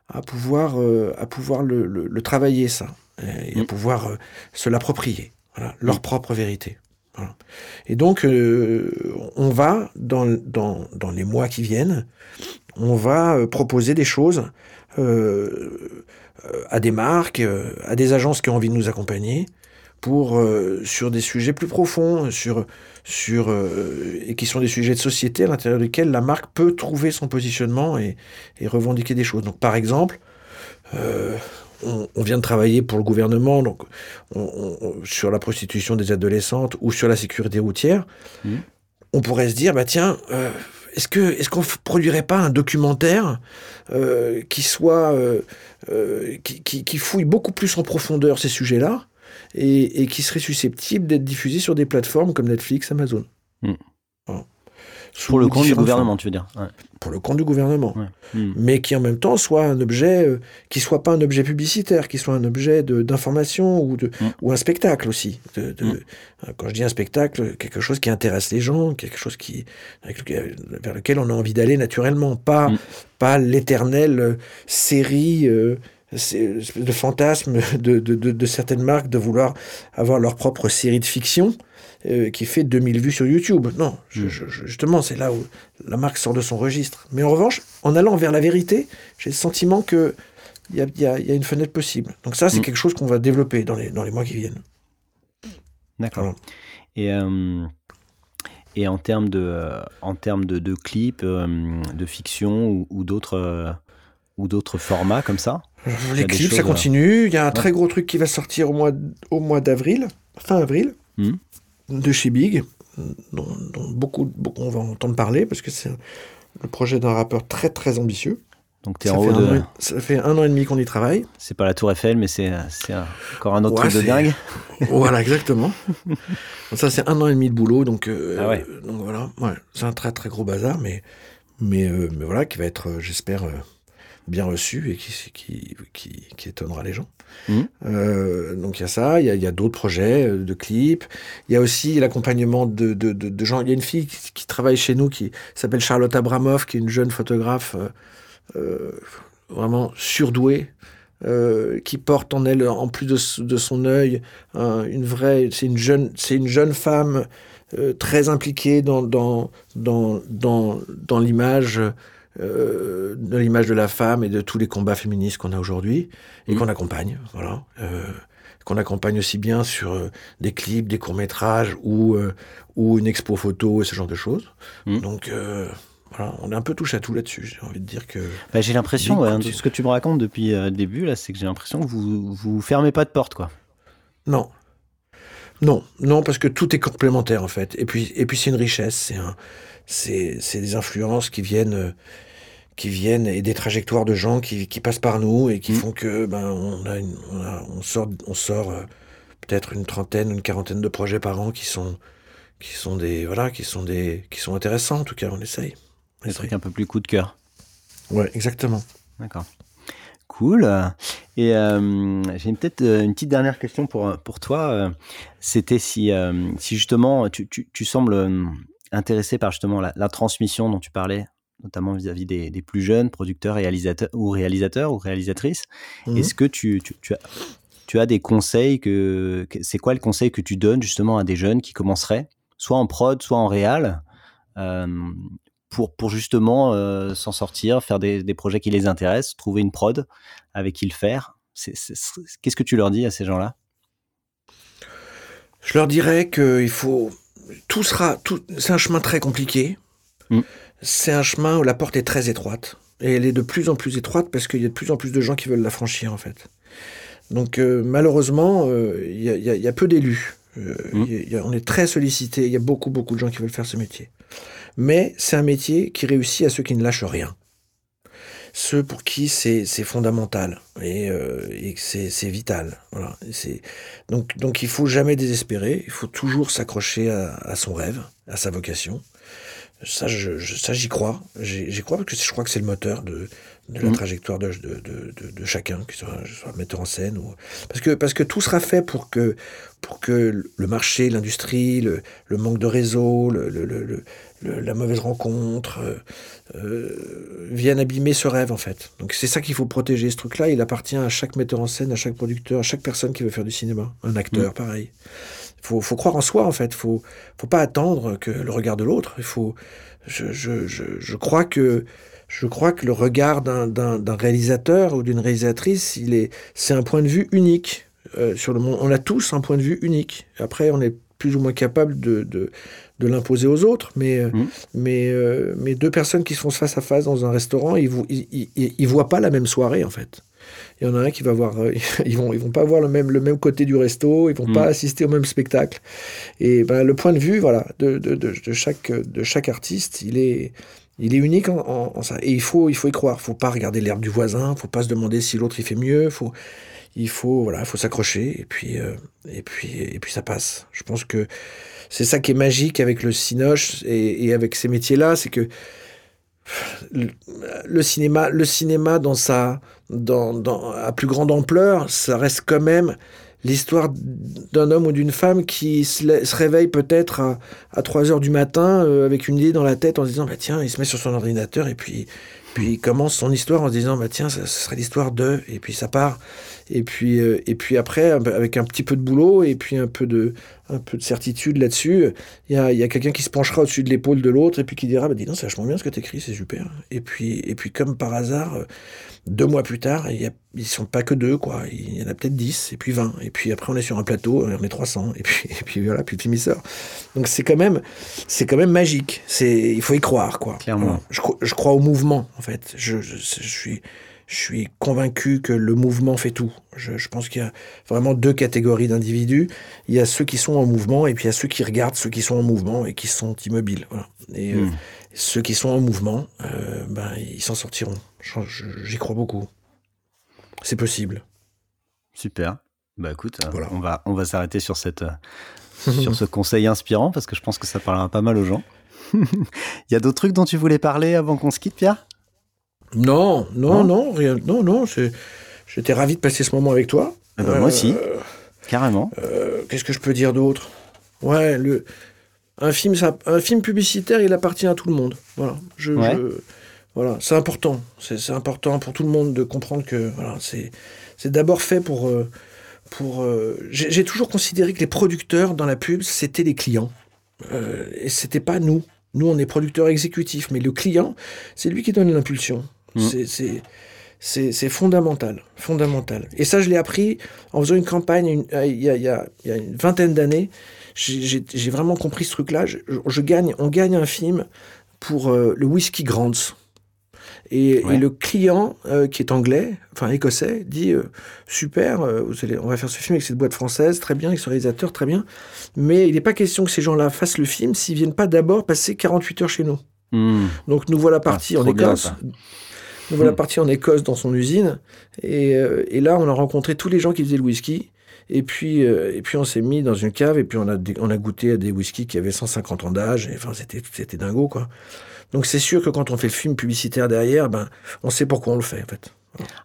à pouvoir, euh, à pouvoir le, le, le travailler, ça, et, et mmh. à pouvoir euh, se l'approprier. Voilà, leur propre vérité. Voilà. Et donc, euh, on va, dans, dans, dans les mois qui viennent, on va euh, proposer des choses euh, euh, à des marques, euh, à des agences qui ont envie de nous accompagner, pour, euh, sur des sujets plus profonds, sur, sur, euh, et qui sont des sujets de société à l'intérieur desquels la marque peut trouver son positionnement et, et revendiquer des choses. Donc, par exemple... Euh, On vient de travailler pour le gouvernement, donc on, on, sur la prostitution des adolescentes ou sur la sécurité routière. Mmh. On pourrait se dire, bah tiens, euh, est-ce que est-ce qu'on produirait pas un documentaire euh, qui soit euh, euh, qui, qui, qui fouille beaucoup plus en profondeur ces sujets-là et, et qui serait susceptible d'être diffusé sur des plateformes comme Netflix, Amazon. Mmh. Voilà. Pour le compte du gouvernement, tu veux dire. Ouais. Pour le compte du gouvernement. Ouais. Mmh. Mais qui en même temps soit un objet, euh, qui soit pas un objet publicitaire, qui soit un objet de, d'information ou, de, mmh. ou un spectacle aussi. De, de, mmh. Quand je dis un spectacle, quelque chose qui intéresse les gens, quelque chose qui, avec, vers lequel on a envie d'aller naturellement. Pas, mmh. pas l'éternelle série... Euh, de fantasme de, de, de, de certaines marques de vouloir avoir leur propre série de fiction euh, qui fait deux mille vues sur YouTube. Non, je, je, justement, c'est là où la marque sort de son registre. Mais en revanche, en allant vers la vérité, j'ai le sentiment qu'il y a, y a, y a une fenêtre possible. Donc ça, c'est mmh. quelque chose qu'on va développer dans les, dans les mois qui viennent. D'accord. Alors. Et... Euh... Et en termes de, euh, en termes de, de clips, euh, de fiction ou, ou, d'autres, euh, ou d'autres formats comme ça. Les clips, choses... ça continue. Il y a un ouais. très gros truc qui va sortir au mois, au mois d'avril, fin avril, mmh. de chez Big, dont, dont beaucoup, beaucoup on va entendre parler, parce que c'est le projet d'un rappeur très très ambitieux. Donc t'es ça en haut de... an, ça fait un an et demi qu'on y travaille. C'est pas la Tour Eiffel, mais c'est, c'est un, encore un autre ouais, truc de dingue. Voilà, exactement. Donc ça, c'est un an et demi de boulot, donc, euh, ah ouais. donc voilà. Ouais, c'est un très très gros bazar, mais, mais, euh, mais voilà, qui va être, euh, j'espère, euh, bien reçu et qui, qui, qui, qui étonnera les gens. Mmh. Euh, donc il y a ça, il y a, y a d'autres projets euh, de clips. Il y a aussi l'accompagnement de, de, de, de gens. Il y a une fille qui, qui travaille chez nous, qui s'appelle Charlotte Abramoff, qui est une jeune photographe... Euh, Euh, vraiment surdouée, euh, qui porte en elle, en plus de, de son œil, hein, une vraie, c'est une jeune, c'est une jeune femme euh, très impliquée dans dans dans dans, dans l'image, euh, de l'image de la femme et de tous les combats féministes qu'on a aujourd'hui et mmh. qu'on accompagne, voilà. Euh, qu'on accompagne aussi bien sur euh, des clips, des courts métrages ou euh, ou une expo photo et ce genre de choses. Mmh. Donc euh, voilà, on est un peu touche à tout là-dessus, j'ai envie de dire que... Bah, j'ai l'impression, ouais, ce que tu me racontes depuis euh, le début, là, c'est que j'ai l'impression que vous vous fermez pas de porte, quoi. Non. Non, non, parce que tout est complémentaire, en fait. Et puis, et puis c'est une richesse, c'est, un, c'est, c'est des influences qui viennent, euh, qui viennent et des trajectoires de gens qui, qui passent par nous et qui mmh. font que, ben, on, a une, on, a, on sort, on sort euh, peut-être une trentaine, une quarantaine de projets par an qui sont, qui sont des... Voilà, qui sont, des, qui sont intéressants, en tout cas, on essaye. Des trucs un peu plus coup de cœur. Ouais, exactement. D'accord. Cool. Et euh, j'ai peut-être une petite dernière question pour, pour toi. C'était si, euh, si justement, tu, tu, tu sembles intéressé par justement la, la transmission dont tu parlais, notamment vis-à-vis des, des plus jeunes producteurs, réalisateurs ou réalisateurs ou réalisatrices. Mmh. Est-ce que tu, tu, tu, as, tu as des conseils que, que... C'est quoi le conseil que tu donnes justement à des jeunes qui commenceraient, soit en prod, soit en réal, euh, Pour, pour justement euh, s'en sortir, faire des, des projets qui les intéressent, trouver une prod avec qui le faire. C'est, c'est, c'est, qu'est-ce que tu leur dis à ces gens-là ? Je leur dirais qu'il faut, tout sera, tout, c'est un chemin très compliqué. Mmh. C'est un chemin où la porte est très étroite. Et elle est de plus en plus étroite parce qu'il y a de plus en plus de gens qui veulent la franchir, en fait. Donc, euh, malheureusement, il euh, y, y, y a peu d'élus. Euh, mmh. y a, y a, on est très sollicités. Il y a beaucoup, beaucoup de gens qui veulent faire ce métier. Mais c'est un métier qui réussit à ceux qui ne lâchent rien. Ceux pour qui c'est, c'est fondamental et, euh, et c'est, c'est vital. Voilà. C'est... Donc, donc, il ne faut jamais désespérer. Il faut toujours s'accrocher à, à son rêve, à sa vocation. Ça, je, je, ça, j'y crois. J'y, j'y crois parce que je crois que c'est le moteur de, de la mmh. trajectoire de, de, de, de, de chacun, qu'il soit, soit metteur en scène. Ou... Parce que, parce que tout sera fait pour que, pour que le marché, l'industrie, le, le manque de réseau, le, le, le, le, la mauvaise rencontre euh, euh, viennent abîmer ce rêve, en fait. Donc c'est ça qu'il faut protéger, ce truc-là. Il appartient à chaque metteur en scène, à chaque producteur, à chaque personne qui veut faire du cinéma. Un acteur, mmh. pareil. Il faut, faut croire en soi, en fait. Il faut, faut pas attendre que le regard de l'autre. Il faut... Je, je, je, je, crois que, je crois que le regard d'un, d'un, d'un réalisateur ou d'une réalisatrice, il est, c'est un point de vue unique. Euh, sur le monde. On a tous un point de vue unique. Après, on est plus ou moins capable de, de, de l'imposer aux autres. Mais, mmh. mais, euh, mais deux personnes qui se font face à face dans un restaurant, ils ne ils, ils, ils voient pas la même soirée, en fait. Il y en a un qui va voir, euh, ils vont, ils vont pas voir le même, le même côté du resto, ils vont mmh. pas assister au même spectacle. Et ben, le point de vue, voilà, de, de, de, de chaque, de chaque artiste, il est, il est unique en, en, en ça. Et il faut, il faut y croire. Faut pas regarder l'herbe du voisin, faut pas se demander si l'autre il fait mieux. Faut, il faut, voilà, faut s'accrocher. Et puis, euh, et puis, et puis ça passe. Je pense que c'est ça qui est magique avec le Cinoche et, et avec ces métiers-là, c'est que Le, le cinéma, le cinéma dans sa, dans, dans, à plus grande ampleur, ça reste quand même l'histoire d'un homme ou d'une femme qui se, se réveille peut-être à, à trois heures du matin euh, avec une idée dans la tête en se disant bah, « tiens, il se met sur son ordinateur et puis, puis il commence son histoire en se disant bah, « tiens, ça, ça serait l'histoire de... » et puis ça part. Et puis, euh, et puis après, avec un petit peu de boulot et puis un peu de... un peu de certitude là-dessus, il y a, y a quelqu'un qui se penchera au-dessus de l'épaule de l'autre et puis qui dira bah, « dis donc, c'est vachement bien ce que t'écris, c'est super. » Et puis, et puis comme par hasard, deux mois plus tard, y a, ils sont pas que deux, quoi. Il y en a peut-être dix, et puis vingt. Et puis après, on est sur un plateau, on est trois cents, et puis, et puis voilà, puis le film il sort. Donc c'est quand même, c'est quand même magique. C'est, il faut y croire, quoi. Clairement. Je, je crois au mouvement, en fait. Je, je, je suis... Je suis convaincu que le mouvement fait tout. Je, je pense qu'il y a vraiment deux catégories d'individus. Il y a ceux qui sont en mouvement et puis il y a ceux qui regardent ceux qui sont en mouvement et qui sont immobiles. Voilà. Et mmh. euh, ceux qui sont en mouvement, euh, ben, ils s'en sortiront. Je, je, j'y crois beaucoup. C'est possible. Super. Bah écoute, voilà. on va, on va s'arrêter sur, cette, sur ce conseil inspirant parce que je pense que ça parlera pas mal aux gens. Il y a d'autres trucs dont tu voulais parler avant qu'on se quitte, Pierre ? Non, non, non, non, rien, non, non. C'est, j'étais ravi de passer ce moment avec toi. Ah bah euh, moi aussi, euh, carrément. Euh, qu'est-ce que je peux dire d'autre ? Ouais, le, un film, ça, un film publicitaire, il appartient à tout le monde. Voilà, je, ouais. je, voilà, c'est important. C'est, c'est important pour tout le monde de comprendre que voilà, c'est, c'est d'abord fait pour, pour. J'ai, j'ai toujours considéré que les producteurs dans la pub, c'était les clients, euh, et c'était pas nous. Nous, on est producteurs exécutifs, mais le client, c'est lui qui donne l'impulsion. C'est, c'est, c'est, c'est fondamental, fondamental. Et ça, je l'ai appris en faisant une campagne une, il, y a, il, y a, il y a une vingtaine d'années. J'ai, j'ai, j'ai vraiment compris ce truc-là. Je, je gagne, on gagne un film pour euh, le Whisky Grants. Et, ouais. et le client, euh, qui est anglais, enfin écossais, dit euh, « Super, euh, vous allez, on va faire ce film avec cette boîte française, très bien, avec ce réalisateur, très bien. » Mais il n'est pas question que ces gens-là fassent le film s'ils ne viennent pas d'abord passer quarante-huit heures chez nous. Mmh. Donc nous voilà partis ah, en Écosse. Bien, nous voilà mmh. partis en Écosse dans son usine. Et, euh, et là, on a rencontré tous les gens qui faisaient le whisky. Et puis, euh, et puis on s'est mis dans une cave et puis on a, dé- on a goûté à des whiskies qui avaient cent cinquante ans d'âge. Et, enfin, c'était, c'était dingo, quoi. Donc, c'est sûr que quand on fait le film publicitaire derrière, ben, on sait pourquoi on le fait, en fait.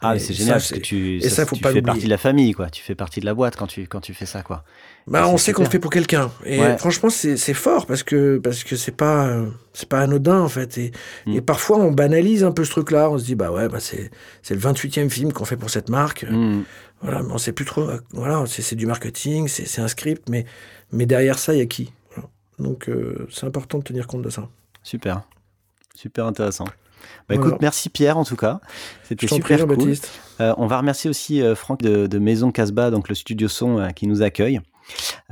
Ah, et c'est génial, ça, parce que tu, ça, ça, faut tu pas fais l'oublier. Partie de la famille, quoi. Tu fais partie de la boîte quand tu, quand tu fais ça, quoi. Bah, on sait super. Qu'on le fait pour quelqu'un. Et ouais. franchement, c'est, c'est fort, parce que, parce que c'est pas, euh, c'est pas anodin, en fait. Et, mm. et parfois, on banalise un peu ce truc-là. On se dit, bah ouais, bah c'est, c'est le vingt-huitième film qu'on fait pour cette marque. Mm. Voilà, mais on sait plus trop. Voilà, c'est, c'est du marketing, c'est, c'est un script, mais, mais derrière ça, il y a qui voilà. Donc, euh, c'est important de tenir compte de ça. Super. Super intéressant. Bah, écoute, voilà. Merci Pierre en tout cas. C'était super prie, cool. Euh, on va remercier aussi euh, Franck de, de Maison Casbah, donc le studio son euh, qui nous accueille.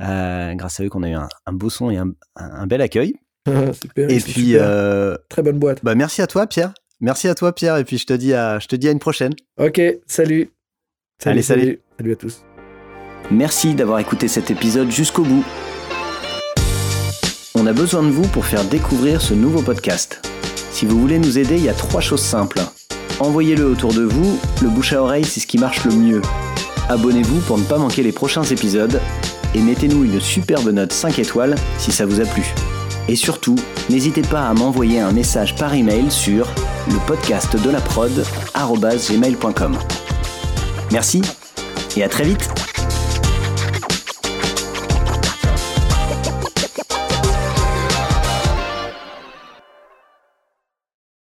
Euh, grâce à eux qu'on a eu un, un beau son et un, un bel accueil. Super, et puis euh, très bonne boîte. Bah merci à toi Pierre. Merci à toi Pierre et puis je te dis à je te dis à une prochaine. OK, salut. Salut. Allez, salut. salut. Salut à tous. Merci d'avoir écouté cet épisode jusqu'au bout. On a besoin de vous pour faire découvrir ce nouveau podcast. Si vous voulez nous aider, il y a trois choses simples. Envoyez-le autour de vous, le bouche à oreille, c'est ce qui marche le mieux. Abonnez-vous pour ne pas manquer les prochains épisodes et mettez-nous une superbe note cinq étoiles si ça vous a plu. Et surtout, n'hésitez pas à m'envoyer un message par email sur lepodcastdelaprod arobase gmail point com. Merci et à très vite.